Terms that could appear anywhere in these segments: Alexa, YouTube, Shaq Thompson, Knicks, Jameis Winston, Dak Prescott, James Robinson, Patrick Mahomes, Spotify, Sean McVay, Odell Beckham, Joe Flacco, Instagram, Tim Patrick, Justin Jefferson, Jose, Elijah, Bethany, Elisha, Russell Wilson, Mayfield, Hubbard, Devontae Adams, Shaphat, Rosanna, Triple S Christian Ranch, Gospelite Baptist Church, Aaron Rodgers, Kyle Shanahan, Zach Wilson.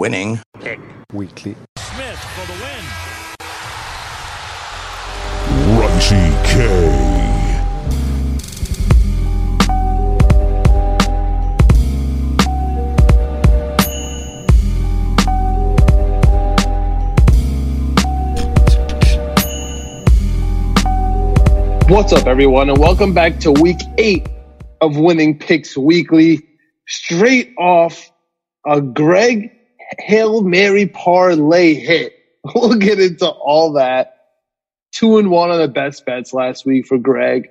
Winning Pick Weekly. Smith for the win. Runchy K. What's up, everyone, and welcome back to week 8 of Winning Picks Weekly. Straight off a Greg Hail Mary parlay hit. We'll get into all that. 2-1 on the best bets last week for Greg.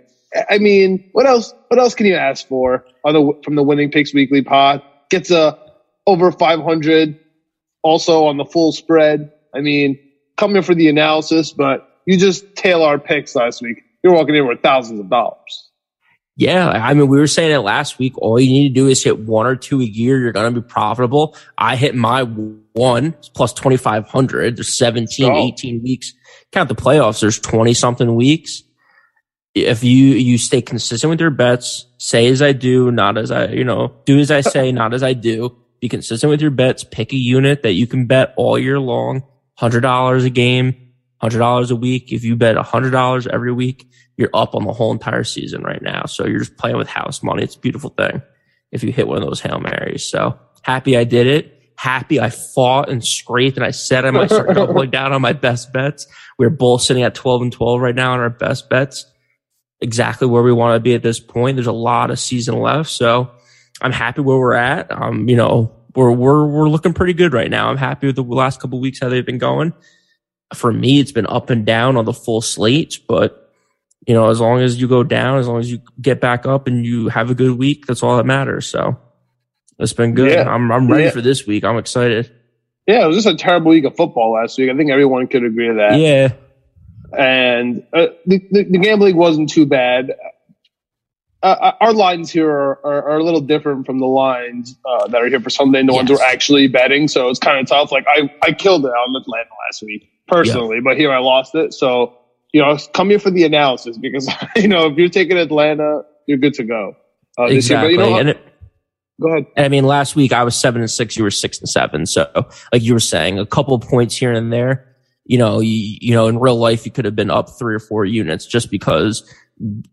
I mean, what else can you ask for on from the Winning Picks Weekly pod? Gets over 500 also on the full spread. I mean, come in for the analysis, but you just tail our picks last week. You're walking in with thousands of dollars. Yeah, I mean, we were saying it last week. All you need to do is hit one or two a year. You're going to be profitable. I hit my one, plus 2,500. There's 18 weeks. Count the playoffs. There's 20-something weeks. If you stay consistent with your bets, say as I do, not as I, do as I say, not as I do. Be consistent with your bets. Pick a unit that you can bet all year long, $100 a game. $100 a week. If you bet $100 every week, you're up on the whole entire season right now. So you're just playing with house money. It's a beautiful thing if you hit one of those Hail Marys. So happy I did it. Happy I fought and scraped and I said I might start doubling down on my best bets. We're both sitting at 12-12 right now on our best bets. Exactly where we want to be at this point. There's a lot of season left. So I'm happy where we're at. We're looking pretty good right now. I'm happy with the last couple of weeks, how they've been going. For me, it's been up and down on the full slate, but as long as you go down, as long as you get back up and you have a good week, that's all that matters. So it's been good. Yeah. I'm ready for this week. I'm excited. Yeah, it was just a terrible week of football last week. I think everyone could agree to that. Yeah, and the gambling wasn't too bad. Our lines here are a little different from the lines that are here for Sunday. The ones we're actually betting, so it's kind of tough. Like I killed it on Atlanta last week personally, but here I lost it. So come here for the analysis because if you're taking Atlanta, you're good to go. Exactly. This year, go ahead. I mean, last week I was 7-6. You were 6-7. So, like you were saying, a couple of points here and there. In real life, you could have been up 3 or 4 units just because.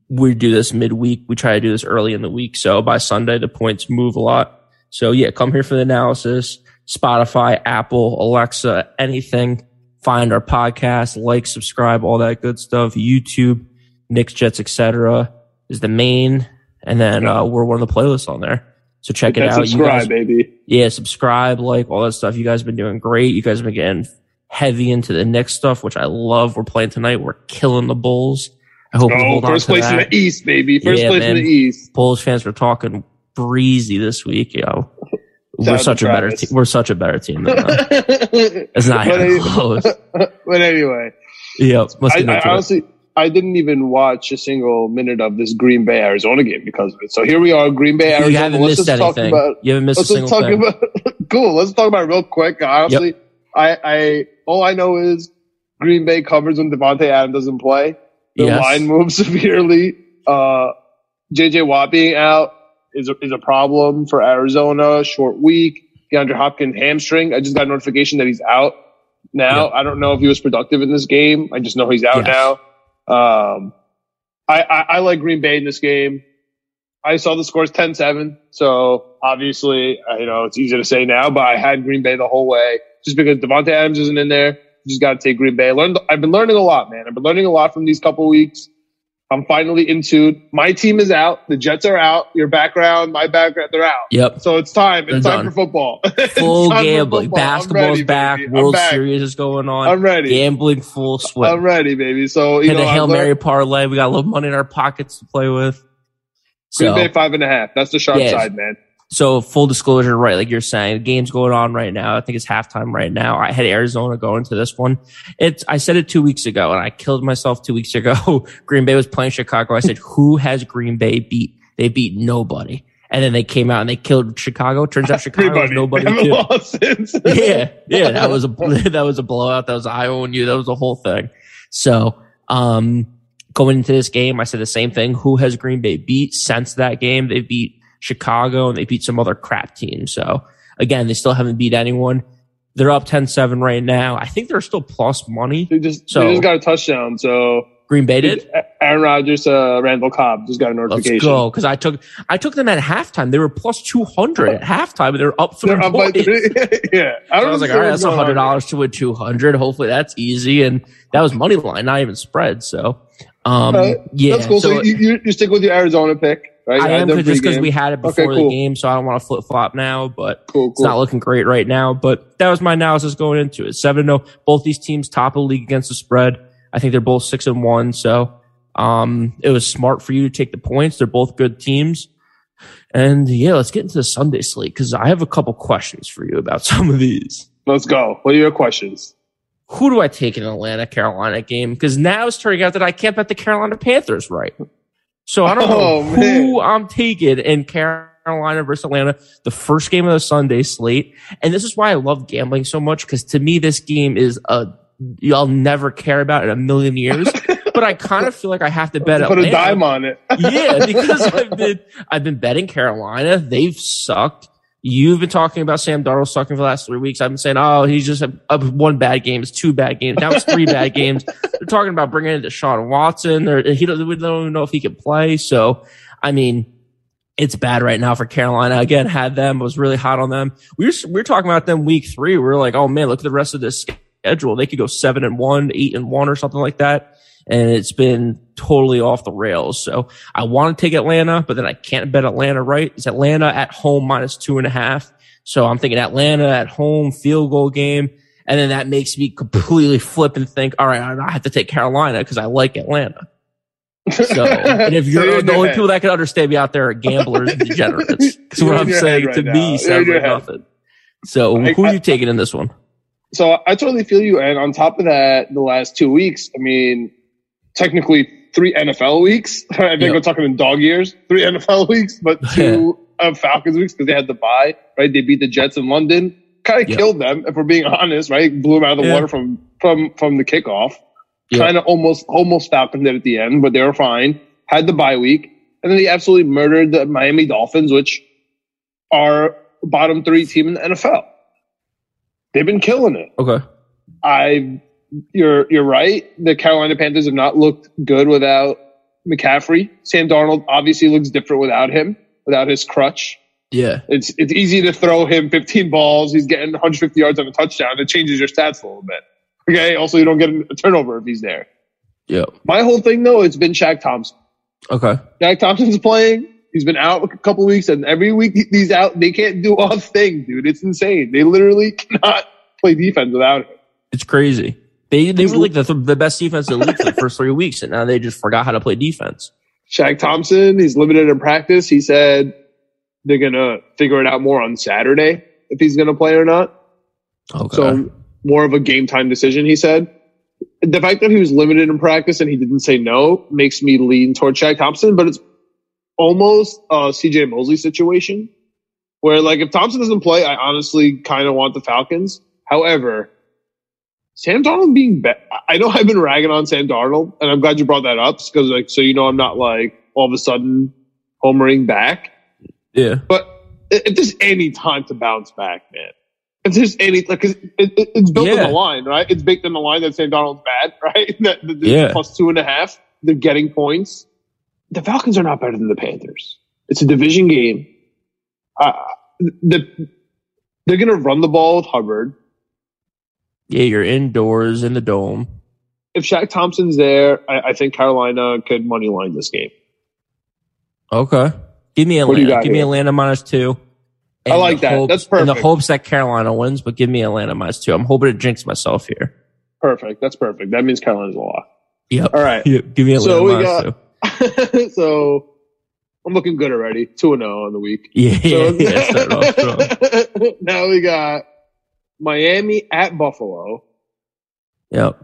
We do this midweek. We try to do this early in the week. So by Sunday, the points move a lot. So yeah, come here for the analysis. Spotify, Apple, Alexa, anything. Find our podcast, like, subscribe, all that good stuff. YouTube, Knicks, Jets, etc. is the main. And then we're one of the playlists on there. So check it out. Subscribe, you guys, baby. Yeah, subscribe, like, all that stuff. You guys have been doing great. You guys have been getting heavy into the Knicks stuff, which I love. We're playing tonight. We're killing the Bulls. I hope we hold on to that. First place in the East, baby. First place in the East. Bulls fans were talking breezy this week. We're such a better team than them. It's not even close. But anyway, yeah. I didn't even watch a single minute of this Green Bay Arizona game because of it. So here we are, Green Bay Arizona. You haven't missed anything. You haven't missed a single thing. Cool. Let's talk about it real quick. Honestly, yep. I all I know is Green Bay covers when Devontae Adams doesn't play. The line moves severely. JJ Watt being out is a problem for Arizona. Short week. DeAndre Hopkins hamstring. I just got a notification that he's out now. I don't know if he was productive in this game. I just know he's out now. I like Green Bay in this game. I saw the scores 10-7. So obviously, it's easy to say now, but I had Green Bay the whole way just because Devontae Adams isn't in there. Just got to take Green Bay. I've been learning a lot, man. I've been learning a lot from these couple weeks. I'm finally in tune. My team is out. The Jets are out. Your background, my background, they're out. Yep. So it's time. It's time for football. Full gambling. Basketball's back. World Series is going on. I'm ready. Gambling full swing. I'm ready, baby. So, the Hail Mary parlay. We got a little money in our pockets to play with. Green Bay 5.5. That's the sharp side, man. So full disclosure, right? Like you're saying, the game's going on right now. I think it's halftime right now. I had Arizona going to this one. I said it 2 weeks ago, and I killed myself 2 weeks ago. Green Bay was playing Chicago. I said, who has Green Bay beat? They beat nobody. And then they came out and they killed Chicago. Turns out Chicago was nobody too. Lost since. Yeah. That was a blowout. That was Iowa and you. That was the whole thing. So going into this game, I said the same thing. Who has Green Bay beat since that game? They beat Chicago and they beat some other crap team. So again, they still haven't beat anyone. They're up 10-7 right now. I think they're still plus money. They just got a touchdown. So Green Bay did. Aaron Rodgers, Randall Cobb just got a notification. Let's go, because I took them at halftime. They were plus 200 at halftime. But they're up 3 points. Yeah, I was like, all right, that's $100 to a 200. Hopefully that's easy. And that was money line, not even spread. So yeah, that's cool. So you stick with your Arizona pick. Right? I am, just because we had it before the game, so I don't want to flip-flop now, but it's not looking great right now. But that was my analysis going into it. 7-0. Both these teams top of the league against the spread. I think they're both 6-1, so it was smart for you to take the points. They're both good teams. And, yeah, let's get into the Sunday slate, because I have a couple questions for you about some of these. Let's go. What are your questions? Who do I take in an Atlanta-Carolina game? Because now it's turning out that I can't bet the Carolina Panthers right. So I don't know who I'm taking in Carolina versus Atlanta, the first game of the Sunday slate. And this is why I love gambling so much, because to me, this game is I'll never care about in a million years. But I kind of feel like I have to bet Atlanta. Put a dime on it. Yeah, because I've been betting Carolina. They've sucked. You've been talking about Sam Darnold sucking for the last 3 weeks. I've been saying, oh, he's just one bad game. It's two bad games. Now it's three bad games. They're talking about bringing in Deshaun Watson. Or we don't even know if he can play. So, I mean, it's bad right now for Carolina. Again, had them. Was really hot on them. We were talking about them week three. We were like, oh, man, look at the rest of this schedule. They could go 7-1, 8-1 or something like that. And it's been totally off the rails. So I want to take Atlanta, but then I can't bet Atlanta right. It's Atlanta at home minus 2.5. So I'm thinking Atlanta at home, field goal game. And then that makes me completely flip and think, all right, I have to take Carolina because I like Atlanta. So, and if you're the only people that can understand me out there are gamblers and degenerates. Because what I'm saying to me sounds like nothing. So who are you taking in this one? So I totally feel you. And on top of that, the last 2 weeks, I mean, technically 3 NFL weeks. I think we're talking in dog years. 3 NFL weeks, but 2 Falcons weeks because they had the bye, right? They beat the Jets in London. Kind of killed them, if we're being honest, right? Blew them out of the water from the kickoff. Yep. Kind of almost Falcons at the end, but they were fine. Had the bye week. And then they absolutely murdered the Miami Dolphins, which are bottom 3 team in the NFL. They've been killing it. Okay. You're right. The Carolina Panthers have not looked good without McCaffrey. Sam Darnold obviously looks different without him, without his crutch. Yeah. It's easy to throw him 15 balls. He's getting 150 yards on a touchdown. It changes your stats a little bit. Okay. Also, you don't get a turnover if he's there. Yeah. My whole thing, though, it's been Shaq Thompson. Okay. Shaq Thompson's playing. He's been out a couple of weeks, and every week he's out. They can't do a thing, dude. It's insane. They literally cannot play defense without him. It's crazy. They were like the best defense in the league for the first 3 weeks, and now they just forgot how to play defense. Shaq Thompson, he's limited in practice. He said they're going to figure it out more on Saturday if he's going to play or not. Okay. So more of a game time decision, he said. The fact that he was limited in practice and he didn't say no makes me lean toward Shaq Thompson, but it's almost a CJ Mosley situation where, like, if Thompson doesn't play, I honestly kind of want the Falcons. However, Sam Darnold being bad. I know I've been ragging on Sam Darnold, and I'm glad you brought that up because, like, so you know, I'm not like all of a sudden homering back. Yeah. But if there's any time to bounce back, man, if there's any, like, cause it's built in the line, right? It's baked in the line that Sam Darnold's bad, right? That plus 2.5. They're getting points. The Falcons are not better than the Panthers. It's a division game. They're going to run the ball with Hubbard. Yeah, you're indoors in the dome. If Shaq Thompson's there, I think Carolina could money line this game. Okay. Give me Atlanta. Give me Atlanta minus 2. I like that. That's perfect. In the hopes that Carolina wins, but give me Atlanta minus 2. I'm hoping to jinx myself here. Perfect. That's perfect. That means Carolina's a loss. Yep. All right. Yep. Give me Atlanta minus 2. So I'm looking good already. 2-0 on the week. Yeah. So now we got Miami at Buffalo. Yep.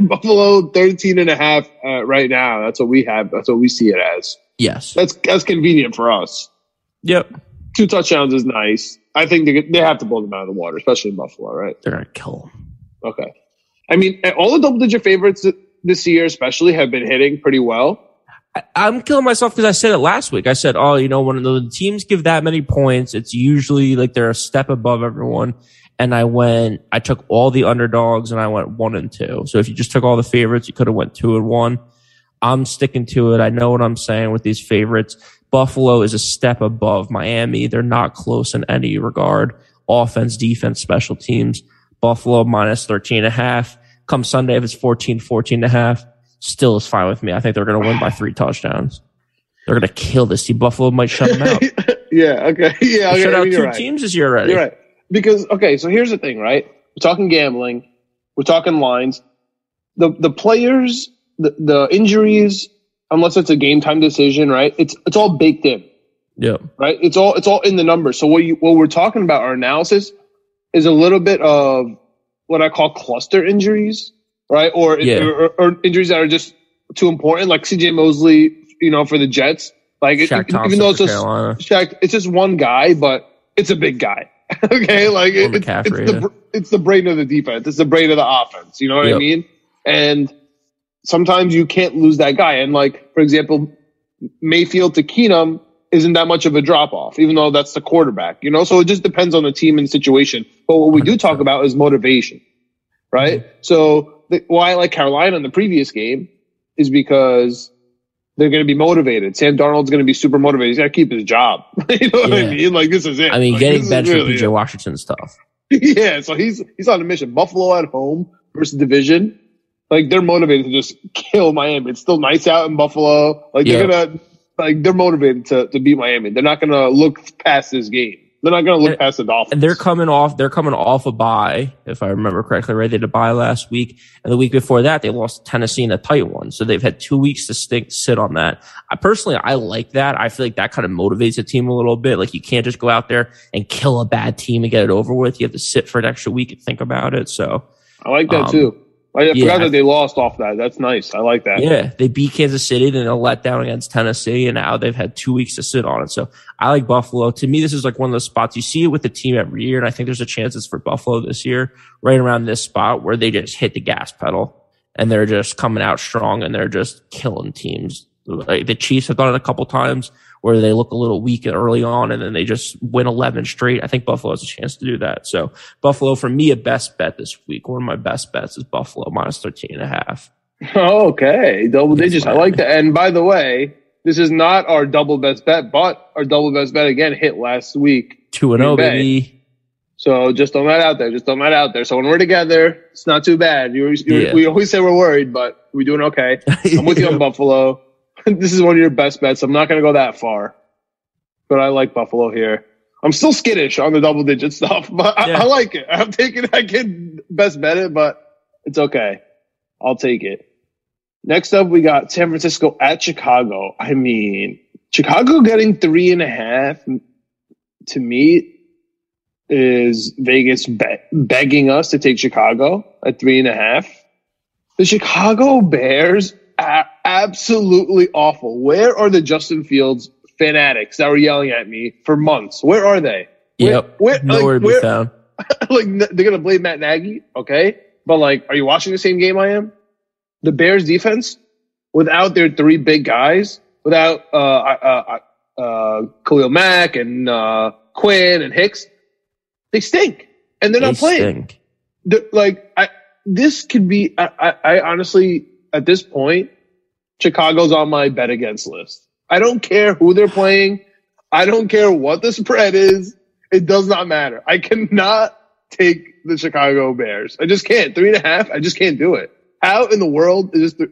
Buffalo 13.5 right now. That's what we have. That's what we see it as. Yes. That's convenient for us. Yep. 2 touchdowns is nice. I think they have to blow them out of the water, especially in Buffalo, right? They're going to kill them. Okay. I mean, all the double-digit favorites this year especially have been hitting pretty well. I'm killing myself because I said it last week. I said, oh, you know, when the teams give that many points, it's usually like they're a step above everyone. and I took all the underdogs, and I went 1-2. So if you just took all the favorites, you could have went 2-1. I'm sticking to it. I know what I'm saying with these favorites. Buffalo is a step above Miami. They're not close in any regard. Offense, defense, special teams. Buffalo minus 13.5. Come Sunday, if it's 14.5, still is fine with me. I think they're going to win by 3 touchdowns. They're going to kill this team. Buffalo might shut them out. Yeah, okay. Yeah, okay. Shut out two teams this year already. You're right. Because, okay, so here's the thing, right? We're talking gambling. We're talking lines. The players, the injuries, unless it's a game time decision, right? It's all baked in. Yeah. Right? It's all in the numbers. So what we're talking about, our analysis, is a little bit of what I call cluster injuries, right? Or injuries that are just too important, like CJ Mosley, for the Jets. Like Shaq Thompson, even though it's just one guy, but it's a big guy. Okay, like it's the brain of the defense. It's the brain of the offense. You know what I mean? And sometimes you can't lose that guy. And like, for example, Mayfield to Keenum isn't that much of a drop off, even though that's the quarterback. So it just depends on the team and situation. But what we do talk about is motivation, right? Mm-hmm. So why I like Carolina in the previous game is because they're going to be motivated. Sam Darnold's going to be super motivated. He's got to keep his job. What I mean? Like, this is it. I mean, getting benched for PJ Washington's tough. Yeah, so he's on a mission. Buffalo at home versus division. Like, they're motivated to just kill Miami. It's still nice out in Buffalo. Like, they're motivated to beat Miami. They're not going to look past this game. They're not going to look past the Dolphins. And they're coming off a bye, if I remember correctly, right? They did a bye last week. And the week before that, they lost to Tennessee in a tight one. So they've had 2 weeks to sit on that. I personally like that. I feel like that kind of motivates a team a little bit. Like, you can't just go out there and kill a bad team and get it over with. You have to sit for an extra week and think about it. So I like that too. I forgot that they lost off that. That's nice. I like that. Yeah, they beat Kansas City, then a letdown against Tennessee, and now they've had 2 weeks to sit on it. So I like Buffalo. To me, this is like one of those spots. You see it with the team every year, and I think there's a chance it's for Buffalo this year, right around this spot where they just hit the gas pedal, and they're just coming out strong, and they're just killing teams. Like the Chiefs have done it a couple times where they look a little weak early on, and then they just win 11 straight. I think Buffalo has a chance to do that. So Buffalo, for me, a best bet this week. One of my best bets is Buffalo minus 13.5. Okay, double digits. I like that. And by the way, this is not our double best bet, but our double best bet again hit last week. 2-0, baby. So just throw that out there. So when we're together, it's not too bad. We always say we're worried, but we're doing okay. I'm with you on Buffalo. This is one of your best bets. I'm not going to go that far, but I like Buffalo here. I'm still skittish on the double-digit stuff, but I like it. I'm taking it. I can best bet it, but it's okay. I'll take it. Next up, we got San Francisco at Chicago. I mean, Chicago getting 3.5 to me is Vegas begging us to take Chicago at 3.5. The Chicago Bears absolutely awful. Where are the Justin Fields fanatics that were yelling at me for months? Where are they? Nowhere to be found. Like, they're going to blame Matt Nagy, okay? But, like, are you watching the same game I am? The Bears defense, without their 3 big guys, without Khalil Mack and Quinn and Hicks, they stink. And they're not playing. I honestly... At this point, Chicago's on my bet against list. I don't care who they're playing. I don't care what the spread is. It does not matter. I cannot take the Chicago Bears. I just can't. 3.5. I just can't do it. How in the world is this?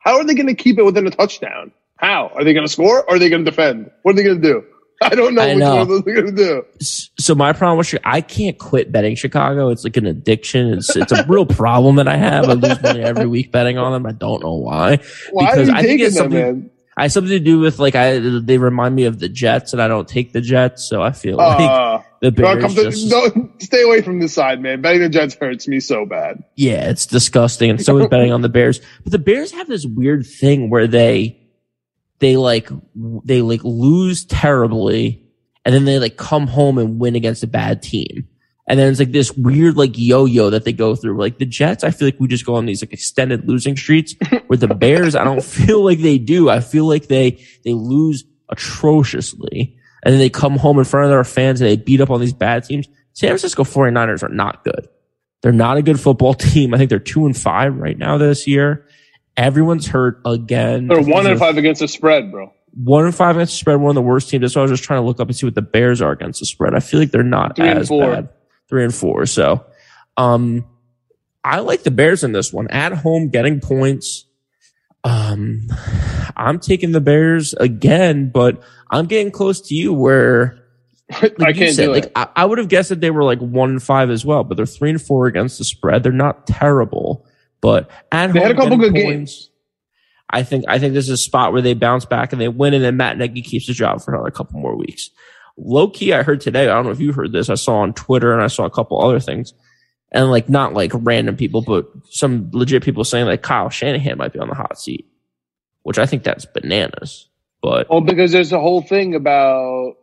How are they going to keep it within a touchdown? How? Are they going to score? Or are they going to defend? What are they going to do? I don't know which one they're going to do. So my problem with Chicago, I can't quit betting Chicago. It's like an addiction. It's a real problem that I have. I lose money every week betting on them. I don't know why. Why because are you I think it's them, something. Man? I have something to do with they remind me of the Jets, and I don't take the Jets, so I feel like the Bears. Stay away from this side, man. Betting the Jets hurts me so bad. Yeah, it's disgusting, and so is betting on the Bears. But the Bears have this weird thing where they lose terribly, and then they come home and win against a bad team. And then it's this weird yo-yo that they go through. Like the Jets, I feel like we just go on these extended losing streaks. With the Bears, I don't feel like they do. I feel like they lose atrociously, and then they come home in front of their fans and they beat up on these bad teams. San Francisco 49ers are not good. They're not a good football team. I think they're 2-5 right now this year. Everyone's hurt again. They're 1-5 against the spread, bro. 1-5 against the spread. One of the worst teams. That's why I was just trying to look up and see what the Bears are against the spread. I feel like they're not as bad. 3-4. So, I like the Bears in this one at home, getting points. I'm taking the Bears again, but I'm getting close to you where. Like I can't do it. I would have guessed that they were like 1-5 as well, but they're 3-4 against the spread. They're not terrible, but at home, they had a couple good games. I think this is a spot where they bounce back and they win, and then Matt Nagy keeps his job for another couple more weeks. Low key, I heard today. I don't know if you heard this. I saw on Twitter and I saw a couple other things, and like not like random people, but some legit people saying like Kyle Shanahan might be on the hot seat, which I think that's bananas. But because there's a whole thing about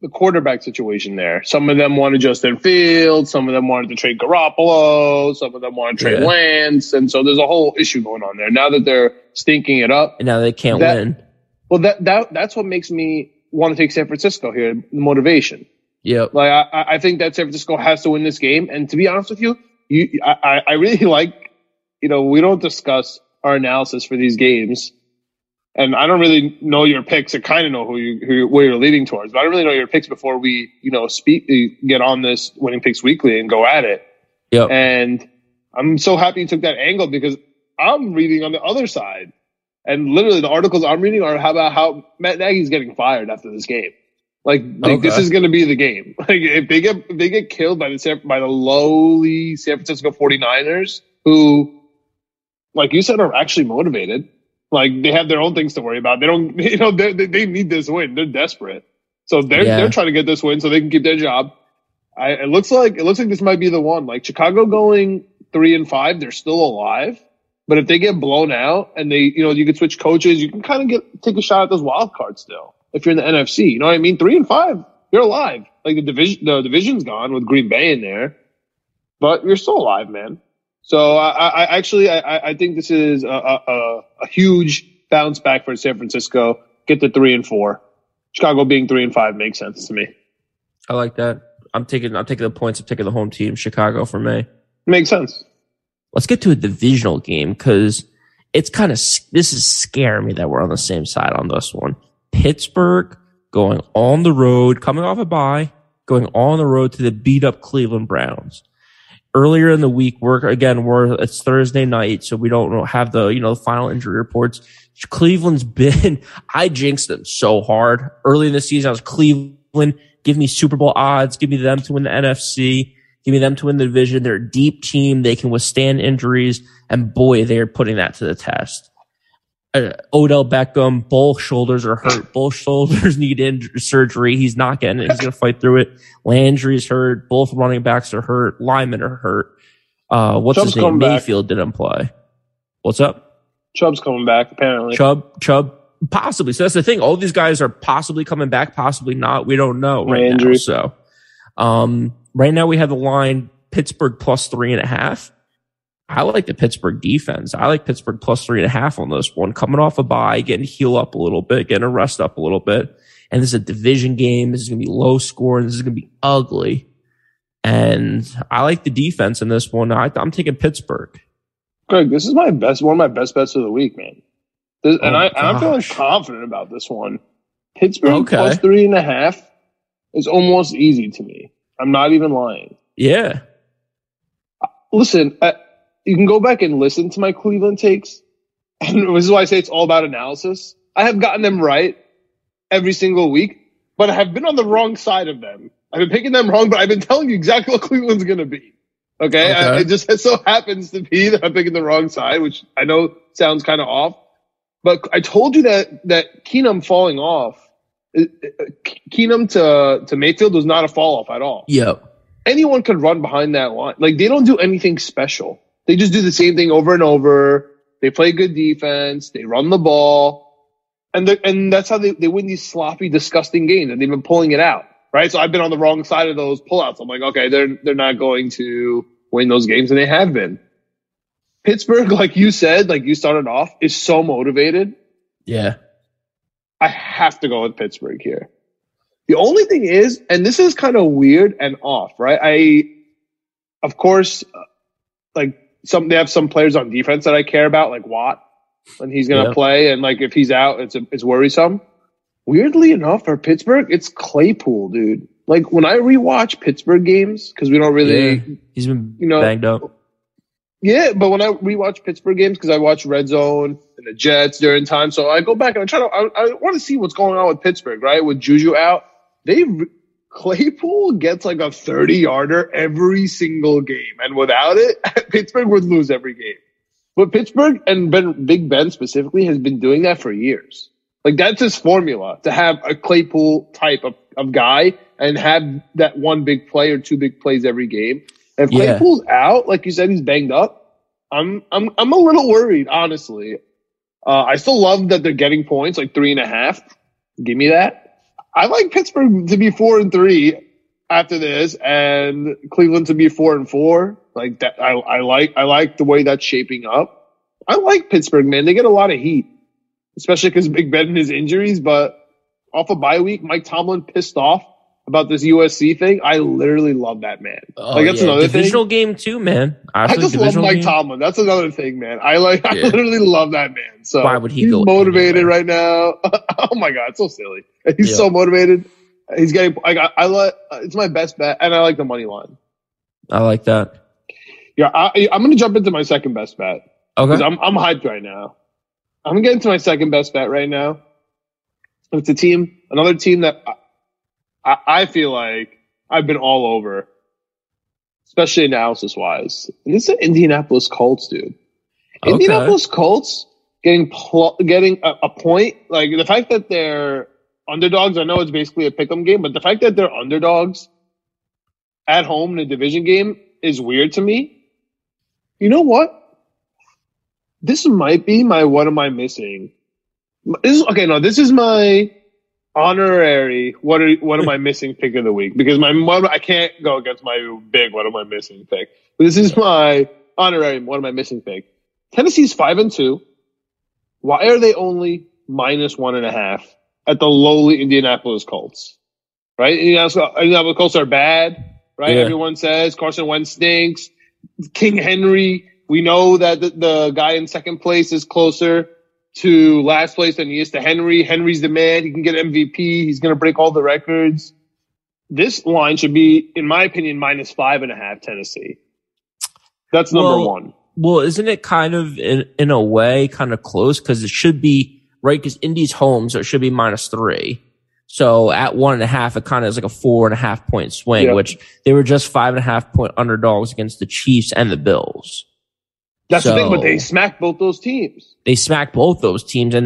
the quarterback situation there. Some of them wanted Justin Fields. Some of them wanted to trade Garoppolo. Some of them wanted to trade Lance. And so there's a whole issue going on there. Now that they're stinking it up. And now they can't win. Well, that's what makes me want to take San Francisco here, the motivation. Yeah. Like, I think that San Francisco has to win this game. And to be honest with you, I really like, we don't discuss our analysis for these games. And I don't really know your picks. I kind of know where you're leading towards, but I don't really know your picks before we, get on this Winning Picks Weekly and go at it. Yep. And I'm so happy you took that angle because I'm reading on the other side. And literally the articles I'm reading are about how Matt Nagy's getting fired after this game. Like this is going to be the game. Like if they get killed by the lowly San Francisco 49ers who, like you said, are actually motivated. Like they have their own things to worry about. They don't, they need this win. They're desperate, so they're trying to get this win so they can keep their job. It looks like this might be the one. Like Chicago going 3-5, they're still alive. But if they get blown out and they, you could switch coaches, you can kind of take a shot at those wild cards still. If you're in the NFC, you know what I mean. 3-5, you're alive. Like the division's gone with Green Bay in there, but you're still alive, man. So I think this is a huge bounce back for San Francisco. Get the 3-4. Chicago being 3-5 makes sense to me. I like that. I'm taking the points. I'm taking the home team, Chicago, for me. Makes sense. Let's get to a divisional game because it's kind of this is scaring me that we're on the same side on this one. Pittsburgh going on the road, coming off a bye, going on the road to the beat up Cleveland Browns. Earlier in the week, it's Thursday night, so we don't have the, final injury reports. Cleveland's been, I jinxed them so hard. Early in the season, I was Cleveland, give me Super Bowl odds, give me them to win the NFC, give me them to win the division. They're a deep team. They can withstand injuries. And boy, they are putting that to the test. Odell Beckham, both shoulders are hurt. Both shoulders need surgery. He's not getting it. He's going to fight through it. Landry's hurt. Both running backs are hurt. Linemen are hurt. What's his name? Mayfield didn't play. What's up? Chubb's coming back, apparently. Chubb, possibly. So that's the thing. All these guys are possibly coming back, possibly not. We don't know right now. So, right now we have the line Pittsburgh plus 3.5. I like the Pittsburgh defense. I like Pittsburgh plus 3.5 on this one. Coming off a bye, getting heal up a little bit, getting a rest up a little bit. And this is a division game. This is going to be low score. And this is going to be ugly. And I like the defense in this one. I'm taking Pittsburgh. Greg, this is one of my best bets of the week, man. I'm feeling confident about this one. Pittsburgh plus 3.5 is almost easy to me. I'm not even lying. Yeah. Listen, you can go back and listen to my Cleveland takes. And this is why I say it's all about analysis. I have gotten them right every single week, but I have been on the wrong side of them. I've been picking them wrong, but I've been telling you exactly what Cleveland's going to be. Okay. It just so happens to be that I'm picking the wrong side, which I know sounds kind of off, but I told you that Keenum falling off, Keenum to Mayfield was not a fall off at all. Yeah. Anyone could run behind that line. Like they don't do anything special. They just do the same thing over and over. They play good defense. They run the ball. And that's how they win these sloppy, disgusting games. And they've been pulling it out, right? So I've been on the wrong side of those pullouts. I'm like, okay, they're not going to win those games. And they have been. Pittsburgh, like you said, like you started off, is so motivated. Yeah. I have to go with Pittsburgh here. The only thing is, and this is kind of weird and off, right? Of course, like they have some players on defense that I care about, like Watt, when he's going to play. And like, if he's out, it's worrisome. Weirdly enough, for Pittsburgh, it's Claypool, dude. Like when I rewatch Pittsburgh games, because we don't really, he's been banged up. Yeah, but when I rewatch Pittsburgh games, because I watch Red Zone and the Jets during time, so I go back and I try to, I want to see what's going on with Pittsburgh, right? With Juju out, Claypool gets like a 30-yarder every single game, and without it, Pittsburgh would lose every game. But Pittsburgh and Big Ben specifically has been doing that for years. Like that's his formula, to have a Claypool type of guy and have that one big play or two big plays every game. If Claypool's out, like you said, he's banged up. I'm a little worried, honestly. I still love that they're getting points, like 3.5. Give me that. I like Pittsburgh to be 4-3 after this, and Cleveland to be 4-4. Like that, I like the way that's shaping up. I like Pittsburgh, man. They get a lot of heat, especially because Big Ben and his injuries. But off a bye week, Mike Tomlin pissed off about this USC thing. I literally love that man. That's another divisional thing. Game too, man. I just love Mike Tomlin. That's another thing, man. I literally love that man. So why would he's go motivated right now? Oh my god, it's so silly. He's so motivated. He's getting. It's my best bet, and I like the money line. I like that. Yeah, I'm going to jump into my second best bet. Okay, because I'm hyped right now. I'm going to get into my second best bet right now. It's a team, another team that I feel like I've been all over, especially analysis-wise. And it's the Indianapolis Colts, dude. Okay. Indianapolis Colts getting a point. Like, the fact that they're underdogs, I know it's basically a pick'em game, but the fact that they're underdogs at home in a division game is weird to me. You know what? This might be my what am I missing? This is my honorary what am I missing pick of the week, because I can't go against my big what am I missing pick. This is my honorary what am I missing pick. Tennessee's 5-2. Why are they only -1.5 at the lowly Indianapolis Colts? Right? Indianapolis Colts are bad, right? Yeah. Everyone says Carson Wentz stinks. King Henry, we know that the guy in second place is closer to last place than he is to Henry. Henry's the man. He can get MVP. He's going to break all the records. This line should be, in my opinion, -5.5 Tennessee. That's number one. Well, isn't it kind of in a way kind of close? Cause it should be right. Cause Indy's home. So it should be -3. So at 1.5, it kind of is like a 4.5 point swing, which they were just 5.5 point underdogs against the Chiefs and the Bills. That's the thing, but they smacked both those teams. And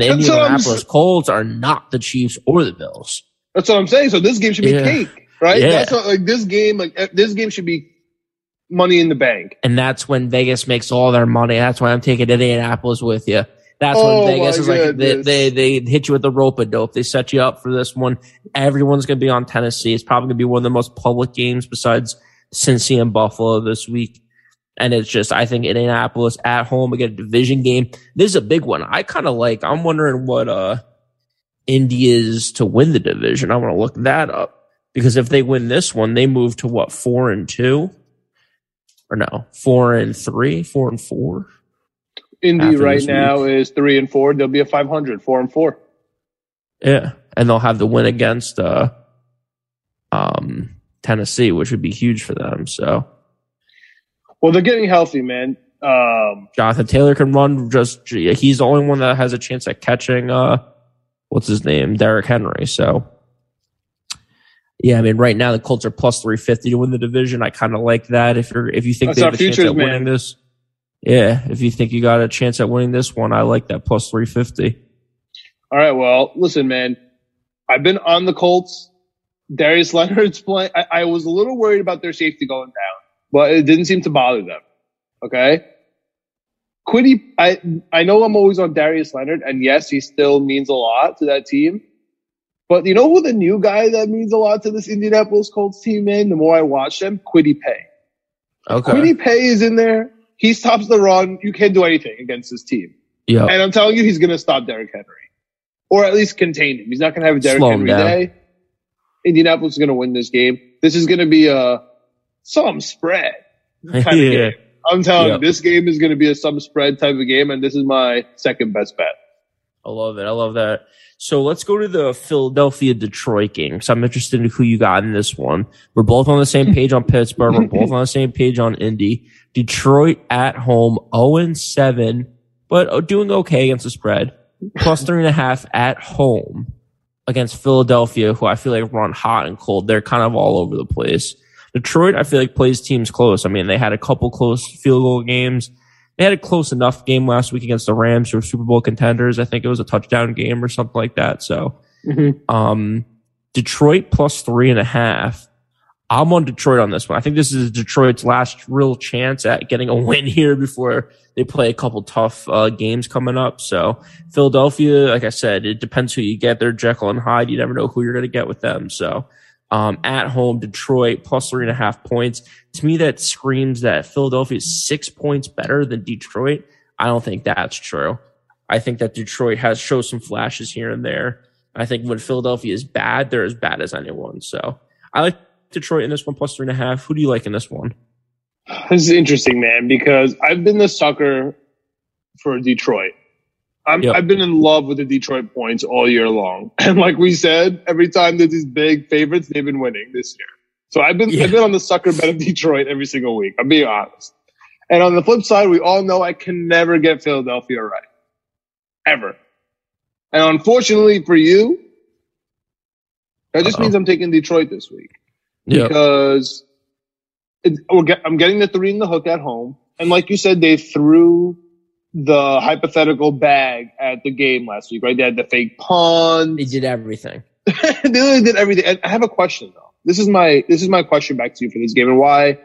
the Indianapolis Colts are not the Chiefs or the Bills. That's what I'm saying. So this game should be cake, right? Yeah. That's not like this game. Like this game should be money in the bank. And that's when Vegas makes all their money. That's why I'm taking Indianapolis with you. That's when Vegas is like they hit you with the rope a dope. They set you up for this one. Everyone's going to be on Tennessee. It's probably going to be one of the most public games besides Cincy and Buffalo this week. And it's just, I think Indianapolis at home against a division game. This is a big one. I kind of like, I'm wondering what, Indy is to win the division. I want to look that up, because if they win this one, they move to 4-2 or 4-3, 4-4. Indy right now is 3-4. They'll be a 500, 4-4. Yeah. And they'll have the win against, Tennessee, which would be huge for them. So. Well, they're getting healthy, man. Jonathan Taylor can run. He's the only one that has a chance at catching, Derrick Henry. So, yeah, I mean, right now the Colts are +350 to win the division. I kind of like that. If you think they have a chance at winning this, if you think you got a chance at winning this one, I like that +350. All right, well, listen, man, I've been on the Colts. Darius Leonard's playing. I was a little worried about their safety going down, but it didn't seem to bother them. Okay? Kwity, I know I'm always on Darius Leonard, and yes, he still means a lot to that team. But you know who the new guy that means a lot to this Indianapolis Colts team, man? The more I watch them, Kwity Paye. Okay. Kwity Paye is in there. He stops the run. You can't do anything against this team. Yeah. And I'm telling you, he's going to stop Derrick Henry. Or at least contain him. He's not going to have a Derrick Henry day. Indianapolis is going to win this game. This is going to be a some spread kind of game. I'm telling you, this game is going to be a some spread type of game, and this is my second best bet. I love it. I love that. So let's go to the Philadelphia-Detroit game. So I'm interested in who you got in this one. We're both on the same page on Pittsburgh. We're both on the same page on Indy. Detroit at home, 0-7, but doing okay against the spread. Plus 3.5 at home against Philadelphia, who I feel like run hot and cold. They're kind of all over the place. Detroit, I feel like, plays teams close. I mean, they had a couple close field goal games. They had a close enough game last week against the Rams, who were Super Bowl contenders. I think it was a touchdown game or something like that. So Detroit plus 3.5. I'm on Detroit on this one. I think this is Detroit's last real chance at getting a win here before they play a couple tough games coming up. So Philadelphia, like I said, it depends who you get. They're Jekyll and Hyde. You never know who you're going to get with them. So at home, Detroit plus 3.5 points. To me, that screams that Philadelphia is 6 points better than Detroit. I don't think that's true. I think that Detroit has shown some flashes here and there. I think when Philadelphia is bad, they're as bad as anyone. So I like Detroit in this one plus 3.5. Who do you like in this one? This is interesting, man, because I've been the sucker for Detroit. I've been in love with the Detroit points all year long. And like we said, every time there's these big favorites, they've been winning this year. So I've been on the sucker bet of Detroit every single week. I'm being honest. And on the flip side, we all know I can never get Philadelphia right. Ever. And unfortunately for you, that just means I'm taking Detroit this week. Because I'm getting the 3 in the hook at home. And like you said, they threw the hypothetical bag at the game last week, right? They had the fake punt. They did everything. They really did everything. And I have a question though. This is my question back to you for this game and why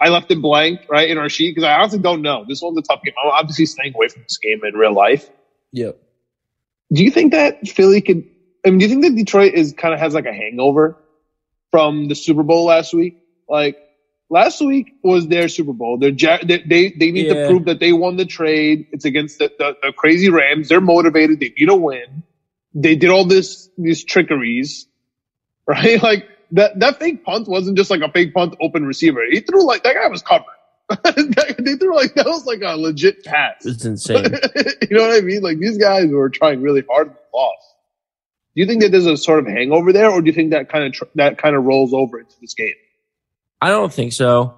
I left it blank, right, in our sheet, because I honestly don't know. This one's a tough game. I'm obviously staying away from this game in real life. Yeah. Do you think that Philly could? I mean, do you think that Detroit is kind of has like a hangover from the Super Bowl last week? Like, last week was their Super Bowl. They need to prove that they won the trade. It's against the crazy Rams. They're motivated. They need a win. They did all these trickeries, right? Like that fake punt wasn't just like a fake punt open receiver. He threw like that guy was covered. They threw like that was like a legit pass. It's insane. You know what I mean? Like these guys were trying really hard and lost. Do you think that there's a sort of hangover there, or do you think that kind of rolls over into this game? I don't think so.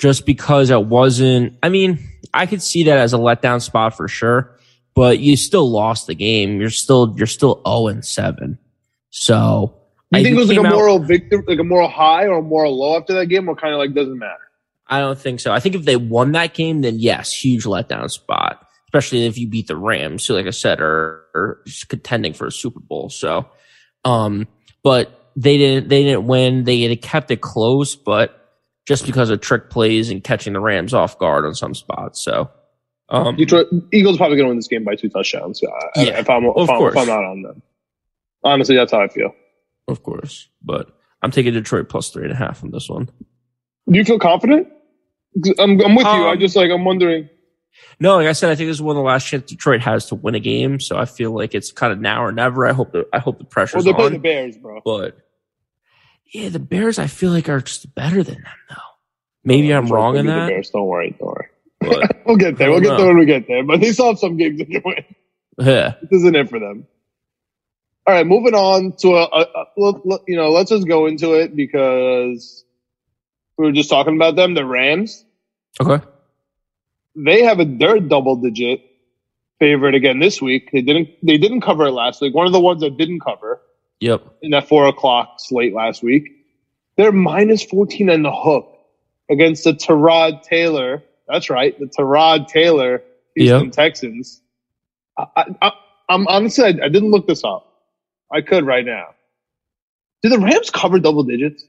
Just because it wasn't, I mean, I could see that as a letdown spot for sure, but you still lost the game. You're still 0-7. So you think it was like a moral victory, like a moral high or a moral low after that game, or kind of like doesn't matter? I don't think so. I think if they won that game, then yes, huge letdown spot, especially if you beat the Rams, who, like I said, are contending for a Super Bowl. So, but They didn't win. They kept it close, but just because of trick plays and catching the Rams off guard on some spots. So, Detroit Eagles probably going to win this game by 2 touchdowns. If I'm not on them, honestly, that's how I feel. Of course, but I'm taking Detroit plus 3.5 on this one. Do you feel confident? I'm with you. I just like I'm wondering. No, like I said, I think this is one of the last chances Detroit has to win a game. So I feel like it's kind of now or never. I hope the pressure's on. Well, they play the Bears, bro. But yeah, the Bears, I feel like, are just better than them, though. Maybe I'm wrong in that. The Bears, don't worry. But, we'll get there. We'll get there when we get there. But they still have some games that they win. Yeah. This isn't it for them. All right, moving on to let's just go into it because we were just talking about them, the Rams. Okay. They have their double-digit favorite again this week. They didn't cover it last week. One of the ones that didn't cover. Yep. In that 4:00 slate last week. They're minus 14 on the hook against the Tyrod Taylor. That's right. The Tyrod Taylor Houston Texans. I'm honestly, I didn't look this up. I could right now. Do the Rams cover double digits?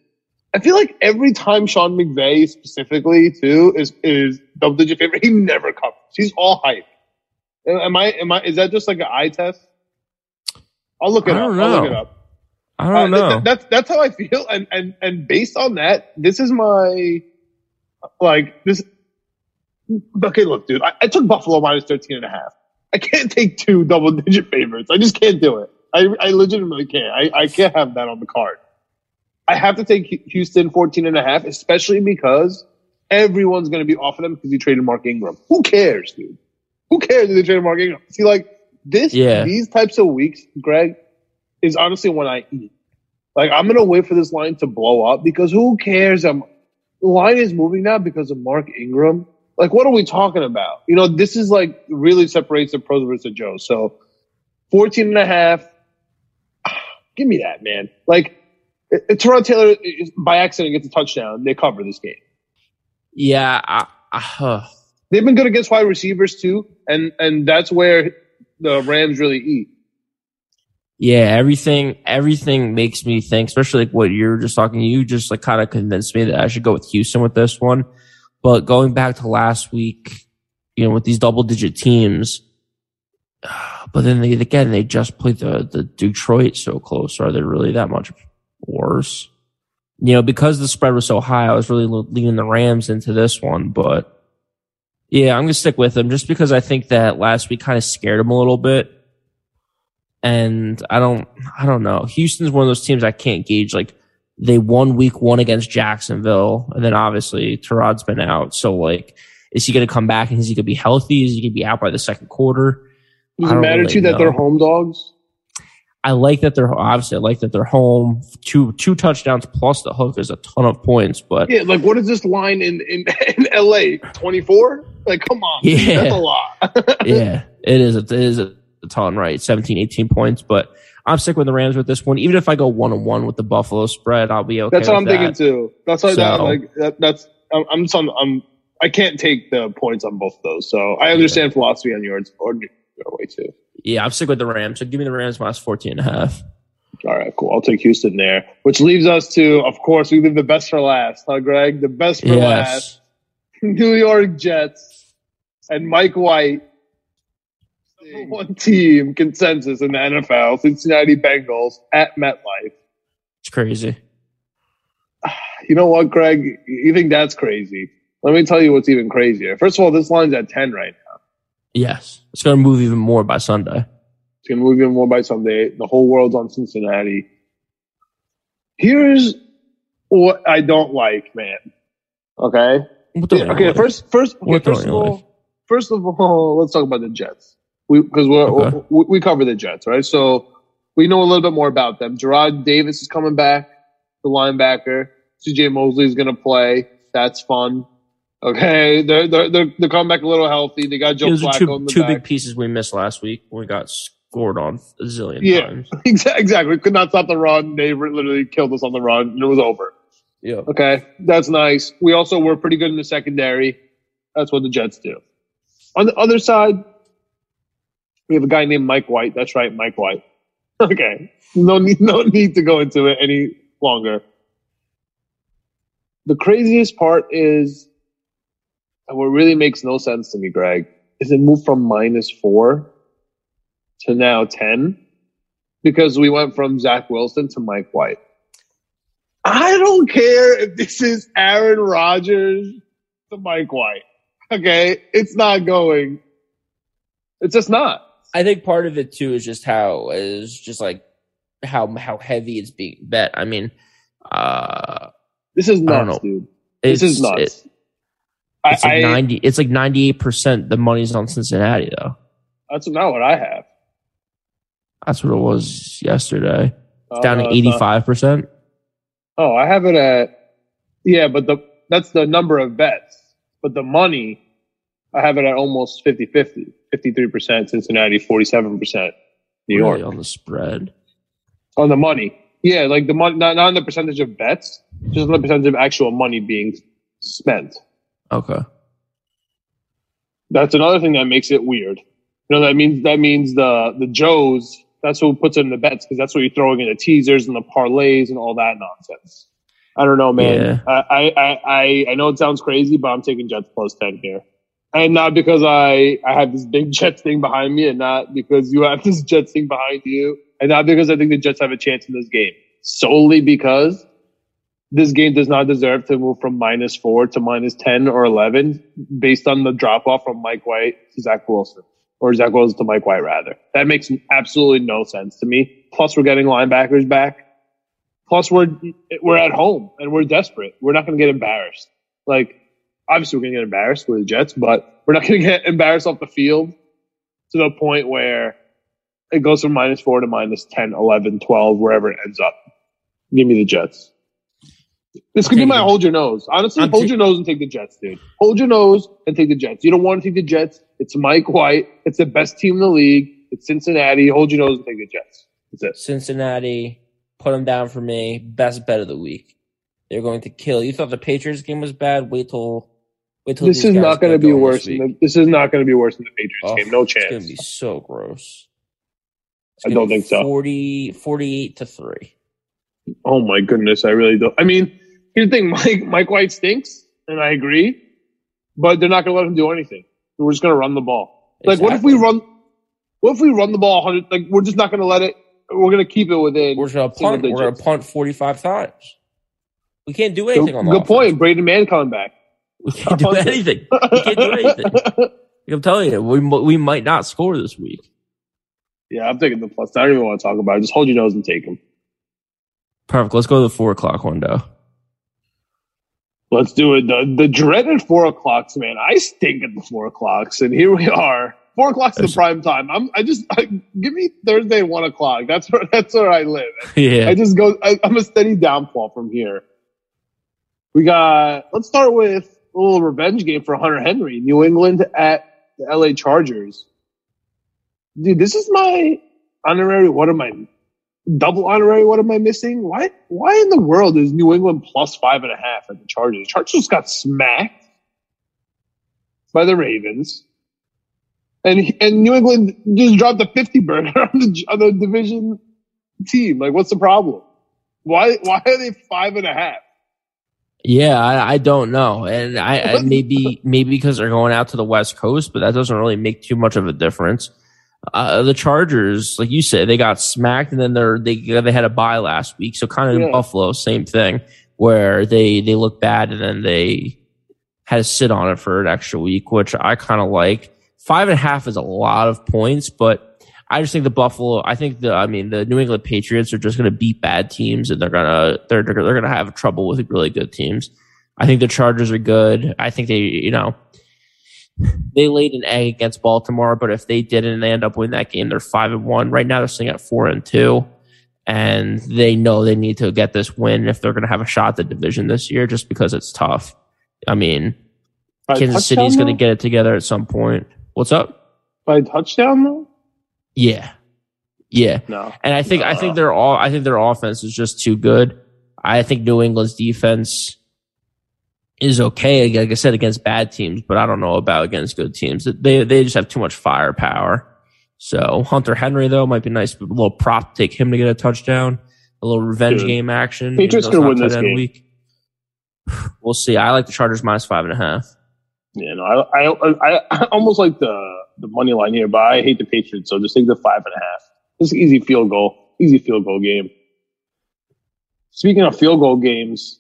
I feel like every time Sean McVay specifically too is double digit favorite, he never covers. He's all hype. Am I? Is that just like an eye test? I'll look it up. I don't know. That's how I feel. And based on that, this is my, like, this. Okay, look, dude, I took Buffalo minus 13.5. I can't take 2 double digit favorites. I just can't do it. I legitimately can't. I can't have that on the card. I have to take Houston 14.5, especially because everyone's going to be off of them because he traded Mark Ingram. Who cares, dude? Who cares if they traded Mark Ingram? See, like, this, these types of weeks, Greg, is honestly when I eat. Like, I'm going to wait for this line to blow up because who cares? The line is moving now because of Mark Ingram. Like, what are we talking about? You know, this is like really separates the pros versus the Joes. So 14.5, give me that, man. Like, Tyrod Taylor by accident gets a touchdown. They cover this game. Yeah. They've been good against wide receivers too. And that's where the Rams really eat. Yeah. Everything makes me think, especially like what you're just talking. You just like kind of convinced me that I should go with Houston with this one. But going back to last week, you know, with these double digit teams, but then they just played the Detroit so close. Are they really that much worse? You know, because the spread was so high, I was really leaning the Rams into this one. But yeah, I'm going to stick with them just because I think that last week kind of scared them a little bit. And I don't know. Houston's one of those teams I can't gauge. Like, they won week one against Jacksonville. And then obviously Tyrod's been out. So like, is he going to come back and is he going to be healthy? Is he going to be out by the second quarter? Does it matter to you that they're home dogs? I like that they're home. Two touchdowns plus the hook is a ton of points. But yeah, like what is this line in LA? 24? Like, come on, yeah. That's a lot. Yeah, it is a ton, right? 17, 18 points. But I'm sticking with the Rams with this one. Even if I go 1-1 with the Buffalo spread, I'll be okay. That's what I'm thinking too. That's why I can't take the points on both of those. So I understand philosophy on yours or your way too. Yeah, I'm sick with the Rams. So give me the Rams minus 14.5. All right, cool. I'll take Houston there, which leaves us to, of course, we leave the best for last, huh, Greg? The best for last. New York Jets and Mike White. One team consensus in the NFL, Cincinnati Bengals at MetLife. It's crazy. You know what, Greg? You think that's crazy? Let me tell you what's even crazier. First of all, this line's at 10 right now. Yes. It's going to move even more by Sunday. The whole world's on Cincinnati. Here's what I don't like, man. Okay? Okay, first of all, let's talk about the Jets. We cover the Jets, right? So we know a little bit more about them. Gerard Davis is coming back, the linebacker. CJ Mosley is going to play. That's fun. Okay, they're coming back a little healthy. They got Joe Flacco in the two back. Big pieces we missed last week. We got scored on a zillion times. Exactly. We could not stop the run. They literally killed us on the run, and it was over. Yeah. Okay, that's nice. We also were pretty good in the secondary. That's what the Jets do. On the other side, we have a guy named Mike White. That's right, Mike White. Okay, no need to go into it any longer. The craziest part is, and what really makes no sense to me, Greg, is it moved from -4 to now 10 because we went from Zach Wilson to Mike White. I don't care if this is Aaron Rodgers to Mike White. Okay? It's not going. It's just not. I think part of it too is just how heavy it's being bet. I mean, this is nuts, dude. This is nuts. It's like 98% the money's on Cincinnati, though. That's not what I have. That's what it was yesterday. It's down to 85%. Oh, I have it at... Yeah, but that's the number of bets. But the money, I have it at almost 50-50. 53% Cincinnati, 47% New York. Really on the spread? On the money. Yeah, like the money, not on the percentage of bets, just on the percentage of actual money being spent. Okay. That's another thing that makes it weird. You know, that means the Joes, that's who puts in the bets because that's what you're throwing in the teasers and the parlays and all that nonsense. I don't know, man. Yeah. I know it sounds crazy, but I'm taking Jets plus 10 here. And not because I have this big Jets thing behind me and not because you have this Jets thing behind you and not because I think the Jets have a chance in this game. Solely because this game does not deserve to move from -4 to -10 or 11 based on the drop-off from Mike White to Zach Wilson. or Zach Wilson to Mike White, rather. That makes absolutely no sense to me. Plus, we're getting linebackers back. Plus, we're at home, and we're desperate. We're not going to get embarrassed. Like, obviously, we're going to get embarrassed with the Jets, but we're not going to get embarrassed off the field to the point where it goes from -4 to -10, 11, 12, wherever it ends up. Give me the Jets. This could be my hold your nose. Honestly, hold your nose and take the Jets, dude. Hold your nose and take the Jets. You don't want to take the Jets. It's Mike White. It's the best team in the league. It's Cincinnati. Hold your nose and take the Jets. That's it. Cincinnati, put them down for me. Best bet of the week. They're going to kill. You thought the Patriots game was bad? Wait till this is not going to be worse. This is not going to be worse than the Patriots game. No chance. It's going to be so gross. I don't think so. 48-3. Oh my goodness, I really don't. I mean, here's the thing, Mike White stinks, and I agree, but they're not going to let him do anything. We're just going to run the ball. Exactly. Like, what if we run the ball 100? Like, we're just not going to let it. We're going to keep it within. We're going to punt. We're going to punt 45 times. We can't do anything on that. Good point. Braden Mann coming back. We can't do anything. I'm telling you, we might not score this week. Yeah, I'm taking the plus. I don't even want to talk about it. Just hold your nose and take them. Perfect. Let's go to the 4 o'clock window. Let's do it. The dreaded 4 o'clocks, man. I stink at the 4 o'clocks, and here we are. 4 o'clock's the prime time. Give me Thursday 1 o'clock. That's where I live. Yeah. I'm a steady downfall from here. Let's start with a little revenge game for Hunter Henry. New England at the LA Chargers. Dude, this is my honorary. What am I? Double honorary. What am I missing? Why in the world is New England plus 5.5 at the Chargers? The Chargers just got smacked by the Ravens, and New England just dropped a 50 burger on the division team. Like, what's the problem? Why are they 5.5? Yeah, I don't know, and I maybe because they're going out to the West Coast, but that doesn't really make too much of a difference. The Chargers, like you said, they got smacked, and then they had a bye last week. So kind of in Buffalo, same thing, where they looked bad, and then they had to sit on it for an extra week, which I kind of like. 5.5 is a lot of points, but I just think the New England Patriots are just going to beat bad teams, and they're gonna have trouble with really good teams. I think the Chargers are good. I think they laid an egg against Baltimore, but if they didn't and they end up winning that game, they're 5-1. Right now, they're sitting at 4-2, and they know they need to get this win if they're going to have a shot at the division this year, just because it's tough. I mean, Kansas City's going to get it together at some point. What's up? By touchdown, though? Yeah. Yeah. No. And I think their offense is just too good. I think New England's defense is okay, like I said, against bad teams, but I don't know about against good teams. They just have too much firepower. So Hunter Henry, though, might be nice. A little prop, take him to get a touchdown. A little revenge game action. Patriots could win this game. Week. We'll see. I like the Chargers minus 5.5. Yeah, no, I almost like the money line here, but I hate the Patriots, so just take the 5.5. It's an easy field goal. Easy field goal game. Speaking of field goal games,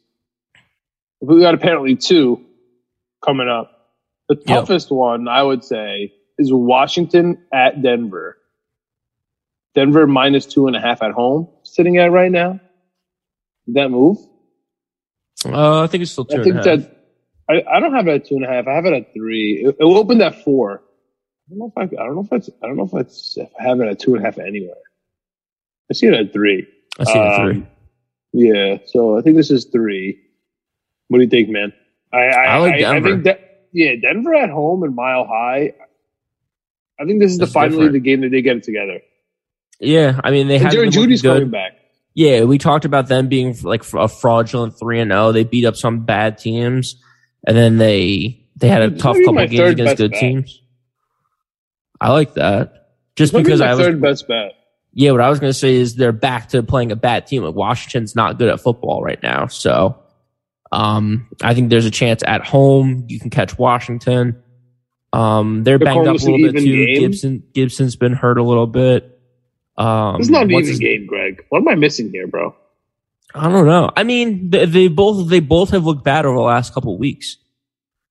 we got apparently two coming up. The toughest one, I would say, is Washington at Denver. Denver minus 2.5 at home, sitting at right now. Did that move? I think it's still 2.5. I don't have it at 2.5. I have it at 3. It opened at 4. I have it at 2.5 anywhere. I see it at 3. I see it at 3. Yeah, so I think this is 3. What do you think, man? I like Denver. I think Denver at home and Mile High. I think this is the game that they get it together. Yeah, I mean they have Judy's coming back. Yeah, we talked about them being like a fraudulent 3-0. They beat up some bad teams, and then they had a tough couple of games against good teams. I like that. Just because I was third best bet. Yeah, what I was going to say is they're back to playing a bad team. Like Washington's not good at football right now, so. I think there's a chance at home you can catch Washington. They're banged up a little bit too. Gibson's been hurt a little bit. It's not an even game, Greg. What am I missing here, bro? I don't know. I mean, they both have looked bad over the last couple of weeks.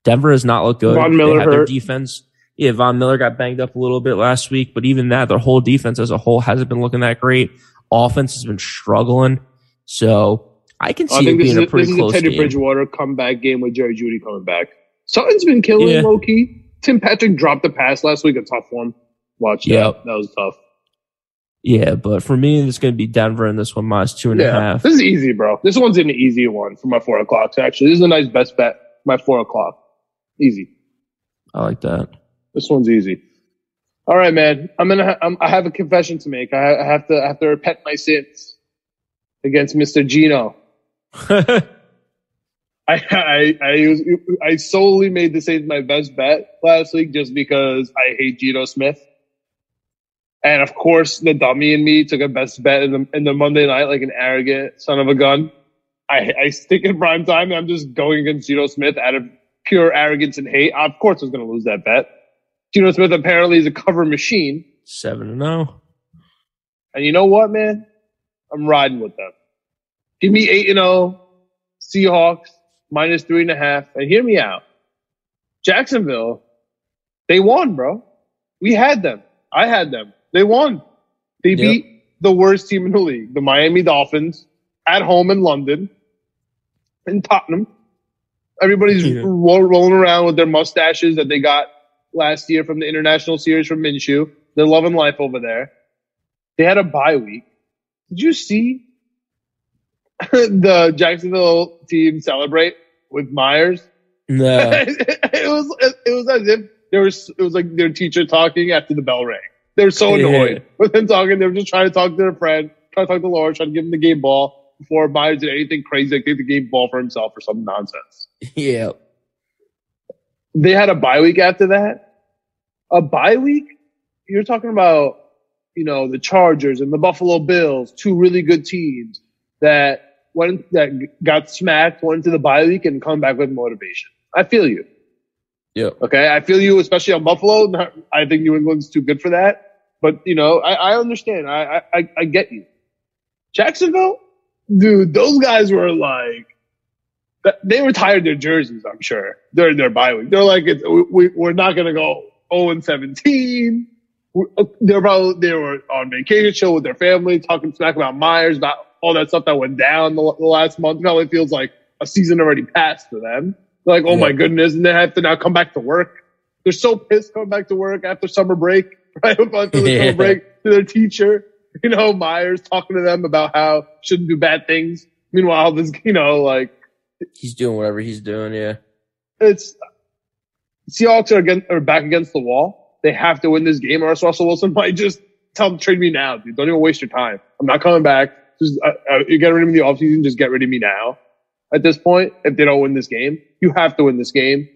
Denver has not looked good. Von Miller hurt. Their defense. Yeah, Von Miller got banged up a little bit last week, but even that, their whole defense as a whole hasn't been looking that great. Offense has been struggling. So I can see it being a pretty close game. This is a Teddy Bridgewater comeback game with Jerry Jeudy coming back. Sutton's been killing low-key. Tim Patrick dropped the pass last week, a tough one. Watch that. That was tough. Yeah, but for me, it's going to be Denver in this one, -2.5. This is easy, bro. This one's an easy one for my 4 o'clock. Actually, this is a nice best bet. My 4 o'clock. Easy. I like that. This one's easy. All right, man. I have a confession to make. I have to repent my sins against Mr. Geno. I solely made this as my best bet last week just because I hate Geno Smith. And of course, the dummy in me took a best bet in the Monday night like an arrogant son of a gun. I stick in prime time, and I'm just going against Geno Smith out of pure arrogance and hate. Of course, I was going to lose that bet. Geno Smith apparently is a cover machine. 7-0. And you know what, man? I'm riding with them. Give me 8-0, Seahawks, -3.5. And hear me out. Jacksonville, they won, bro. We had them. I had them. They won. They beat the worst team in the league, the Miami Dolphins, at home in London, in Tottenham. Everybody's rolling around with their mustaches that they got last year from the international series from Minshew. They're loving life over there. They had a bye week. Did you see the Jacksonville team celebrate with Myers? No. It was as if it was like their teacher talking after the bell rang. They were so annoyed with him talking. They were just trying to talk to their friend, trying to talk to Laura, trying to give him the game ball before Myers did anything crazy, like take the game ball for himself or some nonsense. Yeah. They had a bye week after that. A bye week? You're talking about, the Chargers and the Buffalo Bills, two really good teams that got smacked, went into the bye week and come back with motivation. I feel you. Yeah. Okay. I feel you, especially on Buffalo. I think New England's too good for that. But, I understand. I get you. Jacksonville? Dude, those guys were like, they retired their jerseys, I'm sure, during their bye week. They're like, we're not going to go 0-17. They were on vacation, chill with their family, talking smack about Myers, about all that stuff that went down the last month. It probably feels like a season already passed for them. They're like, oh my goodness, and they have to now come back to work. They're so pissed coming back to work after summer break, right? After the summer break to their teacher, Myers talking to them about how shouldn't do bad things. Meanwhile, this, he's doing whatever he's doing, yeah. It's Seahawks are back against the wall. They have to win this game, or else Russell Wilson might just tell them, trade me now, dude. Don't even waste your time. I'm not coming back. Just you get rid of me in the offseason, just get rid of me now. At this point, if they don't win this game, you have to win this game.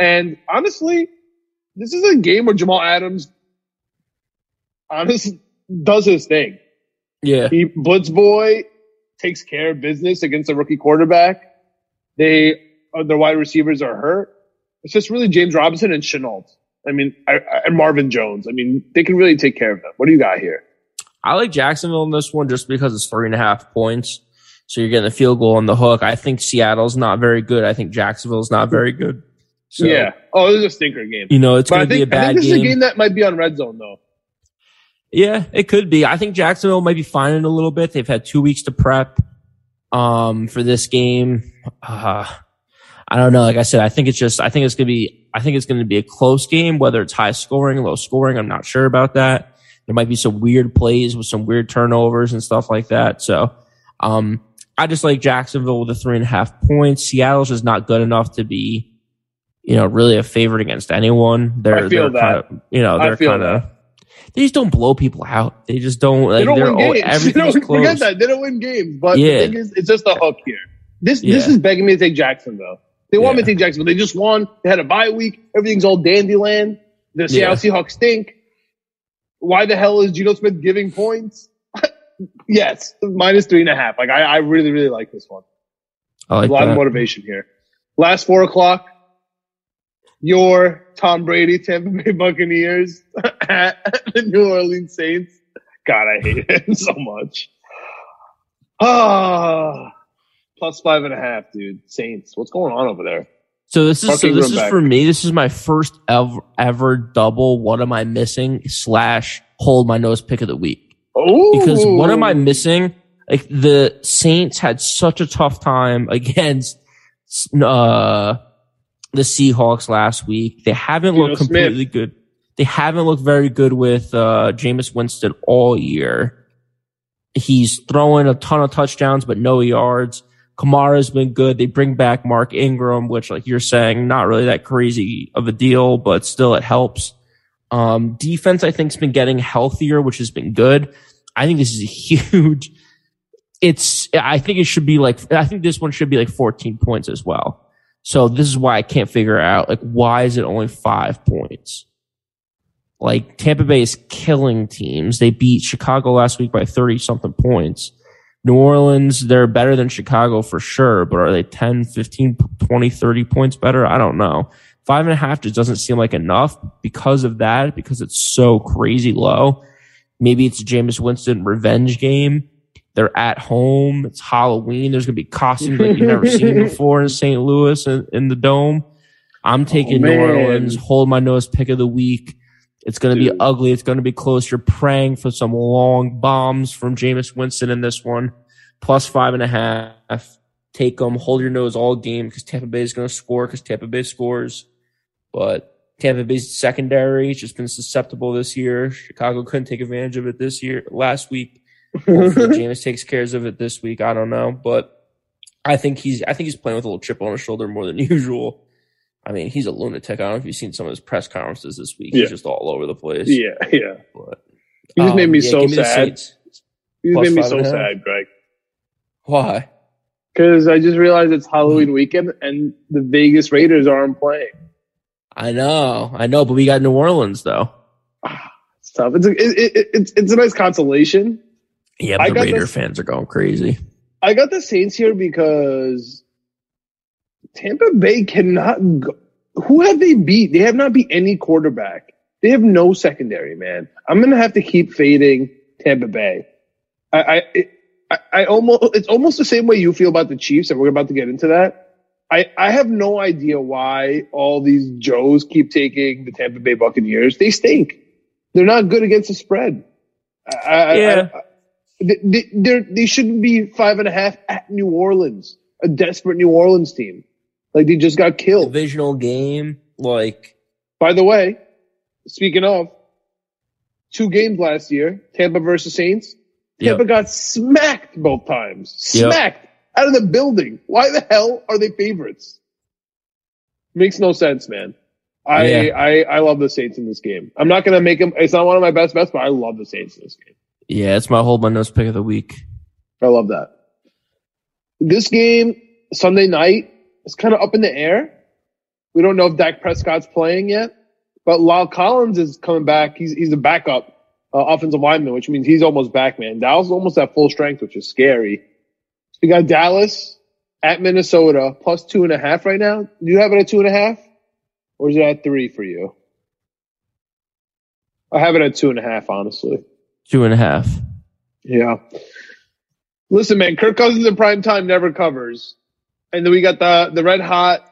And honestly, this is a game where Jamal Adams honestly does his thing. Yeah. He blitz boy. Takes care of business against a rookie quarterback. Their wide receivers are hurt. It's just really James Robinson and Shenault. And Marvin Jones. They can really take care of them. What do you got here? I like Jacksonville in this one just because it's 3.5 points. So you're getting a field goal on the hook. I think Seattle's not very good. I think Jacksonville's not very good. So, yeah. Oh, this is a stinker game. It's going to be a bad game. I think this is a game that might be on Red Zone, though. Yeah, it could be. I think Jacksonville might be fine in a little bit. They've had 2 weeks to prep for this game. I don't know. Like I said, I think it's going to be a close game, whether it's high scoring, low scoring. I'm not sure about that. There might be some weird plays with some weird turnovers and stuff like that. So, I just like Jacksonville with the 3.5 points. Seattle's just not good enough to be, really a favorite against anyone. They just don't blow people out. They just don't. Like, they don't win games. Forget that. They don't win games. But the thing is, it's just a hook here. This is begging me to take Jacksonville. They want me to take Jacksonville. They just won. They had a bye week. Everything's all dandyland. The Seattle Seahawks stink. Why the hell is Geno Smith giving points? Yes, -3.5. Like I really, really like this one. I like a lot of motivation here. Last 4 o'clock. Your Tom Brady, Tampa Bay Buccaneers at the New Orleans Saints. God, I hate it so much. +5.5, dude. Saints, what's going on over there? So this is for me. This is my first ever double. What am I missing? / hold my nose pick of the week. Ooh. Because what am I missing? Like the Saints had such a tough time against the Seahawks last week. They haven't looked completely good. They haven't looked very good with Jameis Winston all year. He's throwing a ton of touchdowns, but no yards. Kamara's been good. They bring back Mark Ingram, which, like you're saying, not really that crazy of a deal, but still it helps. Defense, I think, has been getting healthier, which has been good. I think this is a huge. I think this one should be like 14 points as well. So this is why I can't figure out, like, why is it only 5 points? Like, Tampa Bay is killing teams. They beat Chicago last week by 30-something points. New Orleans, they're better than Chicago for sure, but are they 10, 15, 20, 30 points better? I don't know. 5.5 just doesn't seem like enough because of that, because it's so crazy low. Maybe it's a Jameis Winston revenge game. They're at home. It's Halloween. There's going to be costumes that you've never seen before in St. Louis in the Dome. I'm taking New Orleans, hold my nose pick of the week. It's going to be ugly. It's going to be close. You're praying for some long bombs from Jameis Winston in this one. Plus 5.5. Take them. Hold your nose all game because Tampa Bay is going to score because Tampa Bay scores. But Tampa Bay's secondary has just been susceptible this year. Chicago couldn't take advantage of it last week. Hopefully Jameis takes care of it this week. I don't know. But I think he's playing with a little chip on his shoulder more than usual. I mean, he's a lunatic. I don't know if you've seen some of his press conferences this week. Yeah. He's just all over the place. Yeah, yeah. But, he just made me so sad. He just made me so sad, Greg. Why? Because I just realized it's Halloween weekend and the Vegas Raiders aren't playing. I know, but we got New Orleans though. It's tough. It's a nice consolation. Yeah, but the Raider fans are going crazy. I got the Saints here because Tampa Bay cannot go. Who have they beat? They have not beat any quarterback. They have no secondary, man. I'm going to have to keep fading Tampa Bay. It's almost the same way you feel about the Chiefs, and we're about to get into that. I have no idea why all these Joes keep taking the Tampa Bay Buccaneers. They stink. They're not good against the spread. They shouldn't be 5.5 at New Orleans, a desperate New Orleans team. Like, they just got killed. Divisional game, like. By the way, speaking of, 2 games last year, Tampa versus Saints. Tampa got smacked both times. Smacked out of the building. Why the hell are they favorites? Makes no sense, man. I love the Saints in this game. I'm not going to make them. It's not one of my best bets, but I love the Saints in this game. Yeah, it's my hold my nose pick of the week. I love that. This game, Sunday night, it's kind of up in the air. We don't know if Dak Prescott's playing yet, but Lyle Collins is coming back. He's the backup offensive lineman, which means he's almost back, man. Dallas is almost at full strength, which is scary. You got Dallas at Minnesota, plus 2.5 right now. Do you have it at 2.5? Or is it at 3 for you? I have it at 2.5, honestly. 2.5. Yeah. Listen, man, Kirk Cousins in prime time never covers. And then we got the red hot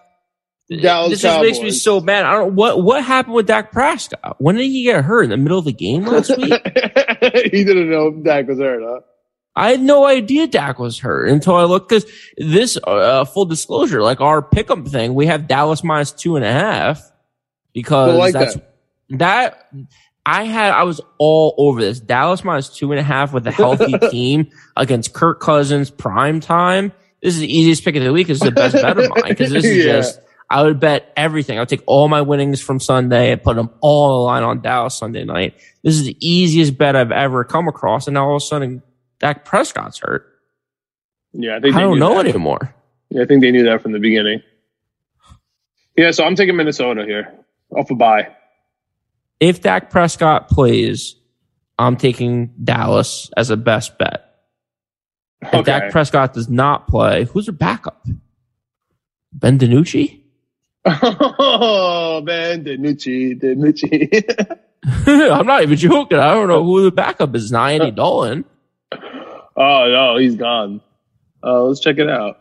Dallas Cowboys. This just makes me so mad. I don't what happened with Dak Prescott. When did he get hurt? In the middle of the game last week? He didn't know Dak was hurt, huh? I had no idea Dak was hurt until I looked. Because this full disclosure, like our pick'em thing, we have Dallas minus 2.5 because I was all over this. Dallas minus 2.5 with a healthy team against Kirk Cousins prime time. This is the easiest pick of the week. This is the best bet of mine because this is just, I would bet everything. I would take all my winnings from Sunday and put them all on the line on Dallas Sunday night. This is the easiest bet I've ever come across. And now all of a sudden, Dak Prescott's hurt. Yeah, I don't know anymore. Yeah, I think they knew that from the beginning. Yeah, so I'm taking Minnesota here off a bye. If Dak Prescott plays, I'm taking Dallas as a best bet. If Dak Prescott does not play, who's their backup? Ben DiNucci? Oh, Ben DiNucci. I'm not even joking. I don't know who the backup is. Not Andy Dolan. Oh, no, he's gone. Let's check it out.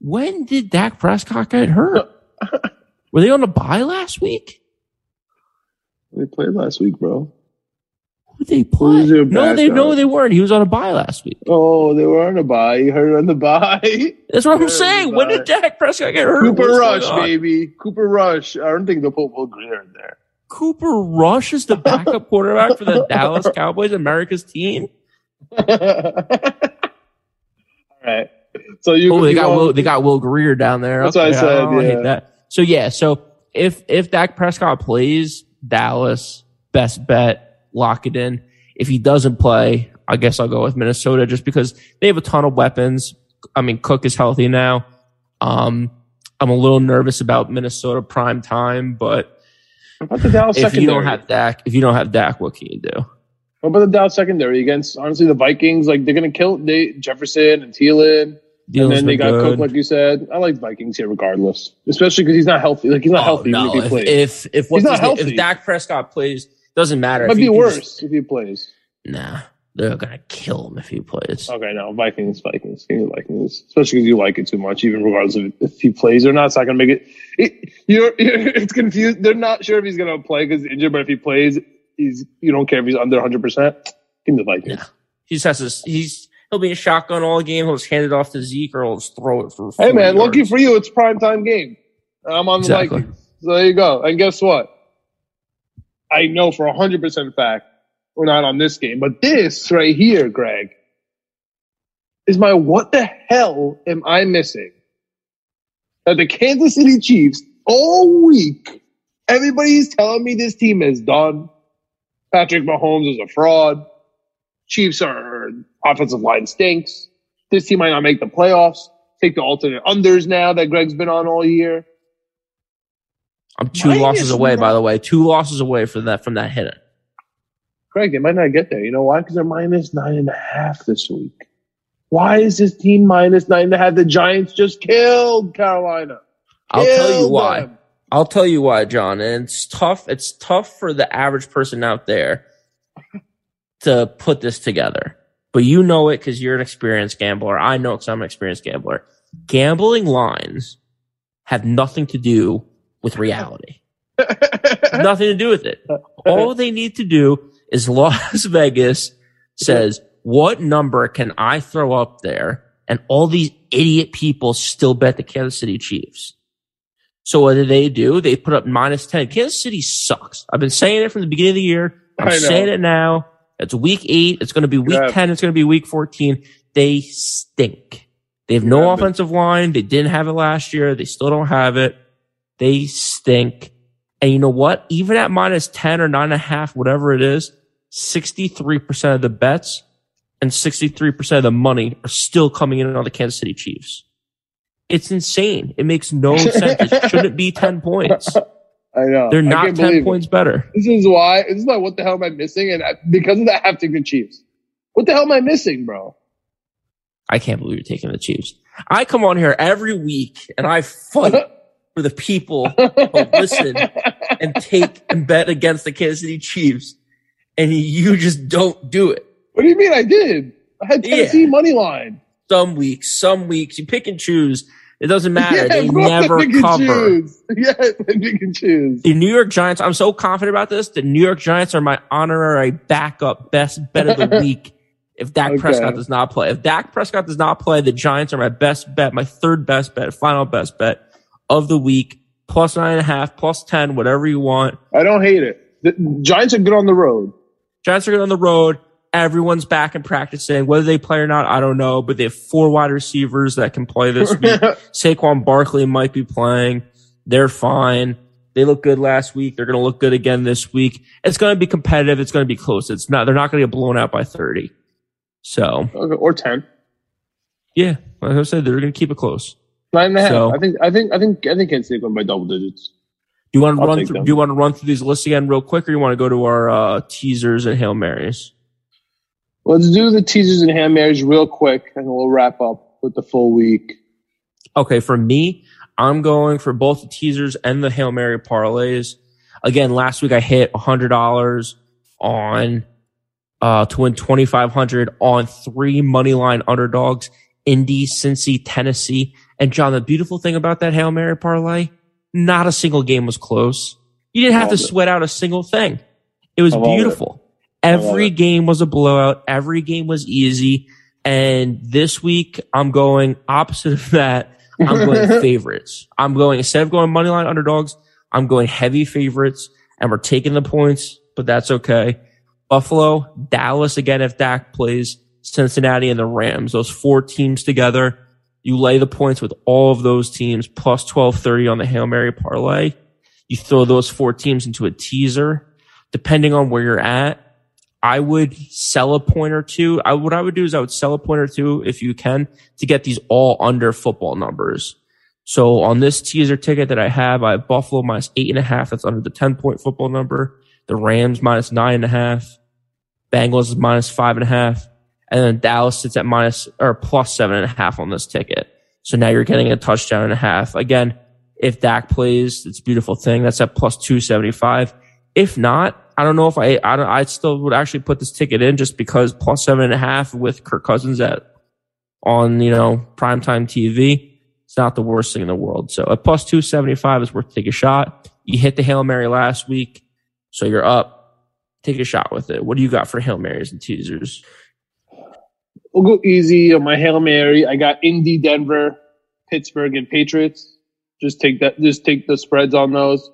When did Dak Prescott get hurt? Were they on a bye last week? They played last week, bro. Who they play? No, they weren't. He was on a bye last week. Oh, they were on a bye. You heard on the bye. That's what I'm saying. When did Dak Prescott get hurt? Cooper Rush, baby. Cooper Rush. I don't think they'll put Will Grier in there. Cooper Rush is the backup quarterback for the Dallas Cowboys, America's team. All right. So they got Will Grier down there. That's what I said. I hate that. So yeah, so if Dak Prescott plays, Dallas, best bet, lock it in. If he doesn't play, I guess I'll go with Minnesota just because they have a ton of weapons. I mean, Cook is healthy now. I'm a little nervous about Minnesota prime time, but if you don't have Dak, what can you do? What about the Dallas secondary against, honestly, the Vikings? Like, they're going to kill Jefferson and Thielen. And then they got Cook, like you said. I like Vikings here regardless, especially because he's not healthy. Like, he's not healthy. No, if he plays. If Dak Prescott plays, doesn't matter. It might be worse if he plays. Nah, they're going to kill him if he plays. Okay, no, Vikings. Give me Vikings, especially because you like it too much, even regardless of if he plays or not. It's not going to make it. It's confused. They're not sure if he's going to play because he's injured, but if he plays, you don't care if he's under 100%. Give me the Vikings. Yeah. He'll be in shotgun all game. He'll just hand it off to Zeke or he'll just throw it for. Hey, man, lucky for you, it's prime time game. And I'm on the Vikings. So there you go. And guess what? I know for 100% fact we're not on this game. But this right here, Greg, is my what the hell am I missing? That the Kansas City Chiefs all week, everybody's telling me this team is done. Patrick Mahomes is a fraud. Chiefs are offensive line stinks. This team might not make the playoffs. Take the alternate unders now that Greg's been on all year. I'm two losses away from that hitter. Greg, they might not get there. You know why? Because they're -9.5 this week. Why is this team -9.5? The Giants just killed Carolina. I'll tell you why, John. And it's tough. It's tough for the average person out there to put this together. But you know it because you're an experienced gambler. I know it because I'm an experienced gambler. Gambling lines have nothing to do with reality. Nothing to do with it. All they need to do is Las Vegas says, what number can I throw up there? And all these idiot people still bet the Kansas City Chiefs. So what do? They put up -10. Kansas City sucks. I've been saying it from the beginning of the year. I'm saying it now. It's week 8. It's going to be week 10. It's going to be week 14. They stink. They have no offensive line. They didn't have it last year. They still don't have it. They stink. And you know what? Even at -10 or 9.5, whatever it is, 63% of the bets and 63% of the money are still coming in on the Kansas City Chiefs. It's insane. It makes no sense. It shouldn't be 10 points. I know. They're not 10 points better. This is my what the hell am I missing? And because of that, I have to take the Chiefs. What the hell am I missing, bro? I can't believe you're taking the Chiefs. I come on here every week and I fight for the people who listen and take and bet against the Kansas City Chiefs. And you just don't do it. What do you mean I did? I had Tennessee money line. Some weeks. You pick and choose. It doesn't matter. Yeah, they never cover. Yeah, they can choose. The New York Giants, I'm so confident about this. The New York Giants are my honorary backup best bet of the week if Dak Prescott does not play. If Dak Prescott does not play, the Giants are my best bet, my third best bet, final best bet of the week. +9.5, +10, whatever you want. I don't hate it. The Giants are good on the road. Everyone's back in practicing. Whether they play or not, I don't know. But they have 4 wide receivers that can play this week. Saquon Barkley might be playing. They're fine. They looked good last week. They're going to look good again this week. It's going to be competitive. It's going to be close. They're not going to get blown out by 30. So. Or 10. Yeah. Like I said, they're going to keep it close. 9.5. So, I think Kansas City went by double digits. Do you want to run through these lists again real quick or you want to go to our teasers and Hail Marys? Let's do the teasers and Hail Marys real quick, and we'll wrap up with the full week. Okay, for me, I'm going for both the teasers and the Hail Mary parlays. Again, last week I hit $100 on to win $2,500 on 3 money line underdogs, Indy, Cincy, Tennessee. And John, the beautiful thing about that Hail Mary parlay, Not a single game was close. You didn't have to sweat out a single thing. It was beautiful. Every game was a blowout. Every game was easy. And this week, I'm going opposite of that. I'm going favorites. I'm going, instead of going moneyline underdogs, I'm going heavy favorites, and we're taking the points, but that's okay. Buffalo, Dallas again if Dak plays, Cincinnati, and the Rams. Those four teams together. You lay the points with all of those teams, plus 1230 on the Hail Mary parlay. You throw those four teams into a teaser. Depending on where you're at, I would sell a point or two. What I would do is I would sell a point or two if you can to get these all under football numbers. So on this teaser ticket that I have Buffalo minus 8.5. That's under the 10-point football number. The Rams minus 9.5. Bengals is minus 5.5. And then Dallas sits at plus 7.5 on this ticket. So now you're getting a touchdown and a half. Again, if Dak plays, it's a beautiful thing. That's at plus 275. If not, I don't know if I still would actually put this ticket in just because plus 7.5 with Kirk Cousins on primetime TV. It's not the worst thing in the world. So at plus 275 is worth taking a shot. You hit the Hail Mary last week, so you're up. Take a shot with it. What do you got for Hail Marys and teasers? We'll go easy on my Hail Mary. I got Indy, Denver, Pittsburgh, and Patriots. Just take the spreads on those.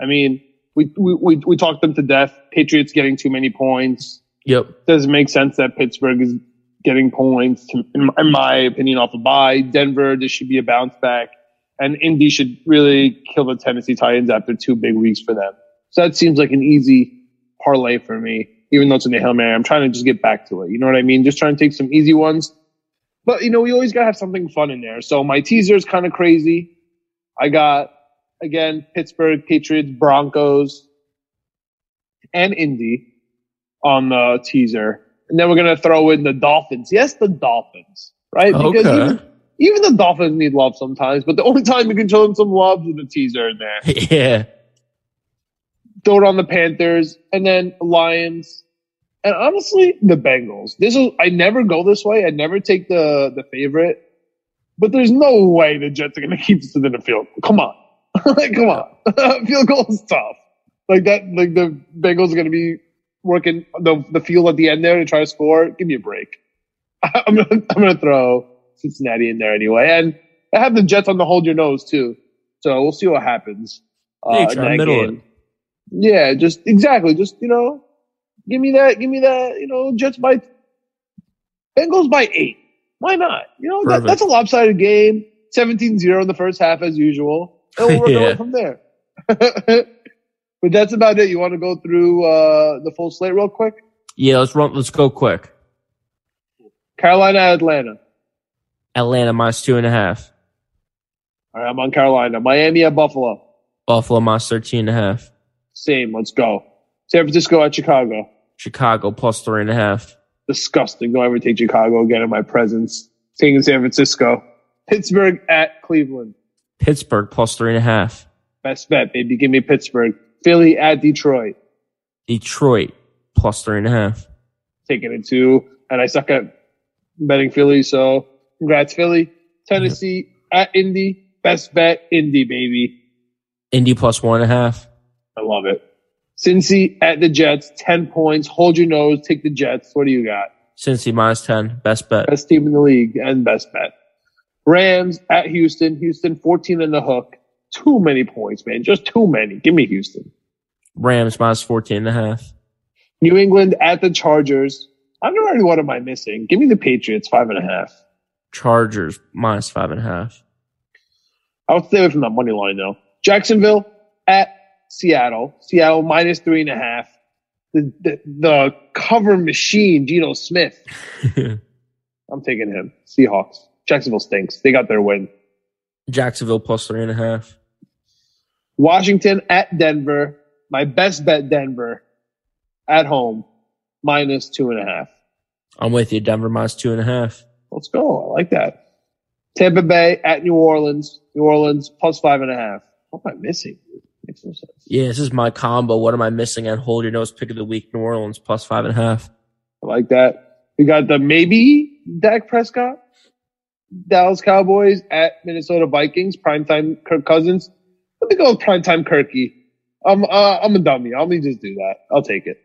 I mean, we talked them to death. Patriots getting too many points. Yep. It doesn't make sense that Pittsburgh is getting points, in my opinion, off a bye. Denver, this should be a bounce back. And Indy should really kill the Tennessee Titans after two big weeks for them. So that seems like an easy parlay for me. Even though it's in the Hail Mary, I'm trying to just get back to it. You know what I mean? Just trying to take some easy ones. But, we always got to have something fun in there. So my teaser is kind of crazy. I got, again, Pittsburgh, Patriots, Broncos, and Indy on the teaser. And then we're going to throw in the Dolphins. Yes, the Dolphins, right? Okay. Because even the Dolphins need love sometimes. But the only time you can show them some love is the teaser in there. Yeah. Throw it on the Panthers, and then Lions, and honestly, the Bengals. I never go this way. I never take the favorite, but there's no way the Jets are going to keep us within the field. Come on. Field goal is tough. Like the Bengals are going to be working the field at the end there to try to score. Give me a break. I'm going to throw Cincinnati in there anyway. And I have the Jets on the hold your nose too. So we'll see what happens. Yeah, just exactly. Just, give me that, Jets by Bengals by 8. Why not? That's a lopsided game. 17-0 in the first half as usual. And we'll work away from there. But that's about it. You want to go through the full slate real quick? Yeah, let's go quick. Carolina, Atlanta. Atlanta minus 2.5. All right, I'm on Carolina. Miami at Buffalo. Buffalo minus 13.5. Same. Let's go. San Francisco at Chicago. Chicago plus 3.5. Disgusting. Don't ever take Chicago again in my presence. Taking San Francisco. Pittsburgh at Cleveland. Pittsburgh plus 3.5. Best bet, baby. Give me Pittsburgh. Philly at Detroit. Detroit plus 3.5. Taking it 2. And I suck at betting Philly, so congrats, Philly. Tennessee at Indy. Best bet, Indy, baby. Indy plus 1.5. I love it. Cincy at the Jets, 10 points. Hold your nose. Take the Jets. What do you got? Cincy minus 10. Best bet. Best team in the league and best bet. Rams at Houston. Houston, 14 in the hook. Too many points, man. Just too many. Give me Houston. Rams minus 14.5. New England at the Chargers. I'm not really what am I missing. Give me the Patriots, 5.5. Chargers minus 5.5. I'll stay away from that money line, though. Jacksonville at Seattle minus 3.5. The cover machine, Geno Smith. I'm taking him. Seahawks. Jacksonville stinks. They got their win. Jacksonville plus 3.5. Washington at Denver. My best bet, Denver at home minus 2.5. I'm with you. Denver minus 2.5. Let's go. I like that. Tampa Bay at New Orleans. New Orleans plus 5.5. What am I missing? Makes no sense. Yeah, this is my combo. What am I missing at hold your nose pick of the week? New Orleans plus 5.5. I like that. We got the maybe Dak Prescott, Dallas Cowboys at Minnesota Vikings, primetime Kirk Cousins. Let me go with primetime Kirky. I'm a dummy. Let me just do that. I'll take it.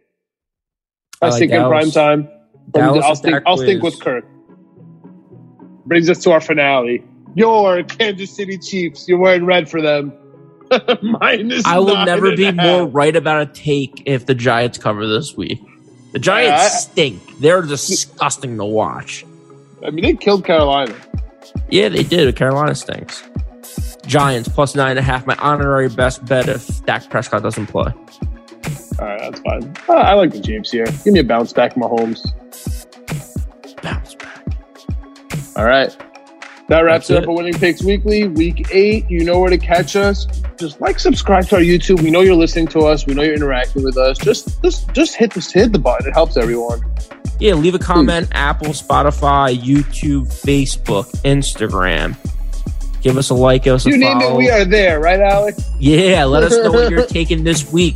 I stink in primetime. I'll stink with Kirk. Brings us to our finale. Your Kansas City Chiefs. You're wearing red for them. I will never be more right about a take if the Giants cover this week. The Giants stink. They're disgusting to watch. I mean, they killed Carolina. Yeah, they did. Carolina stinks. Giants plus 9.5. My honorary best bet if Dak Prescott doesn't play. All right, that's fine. I like the Chiefs here. Give me a bounce back, Mahomes. Bounce back. All right. That wraps it up for Winning Picks Weekly, Week 8. You know where to catch us. Just subscribe to our YouTube. We know you're listening to us. We know you're interacting with us. Just hit the button. It helps everyone. Yeah, leave a comment. Apple, Spotify, YouTube, Facebook, Instagram. Give us a like. Give us a follow. You name it, we are there. Right, Alex? Yeah, let us know what you're taking this week.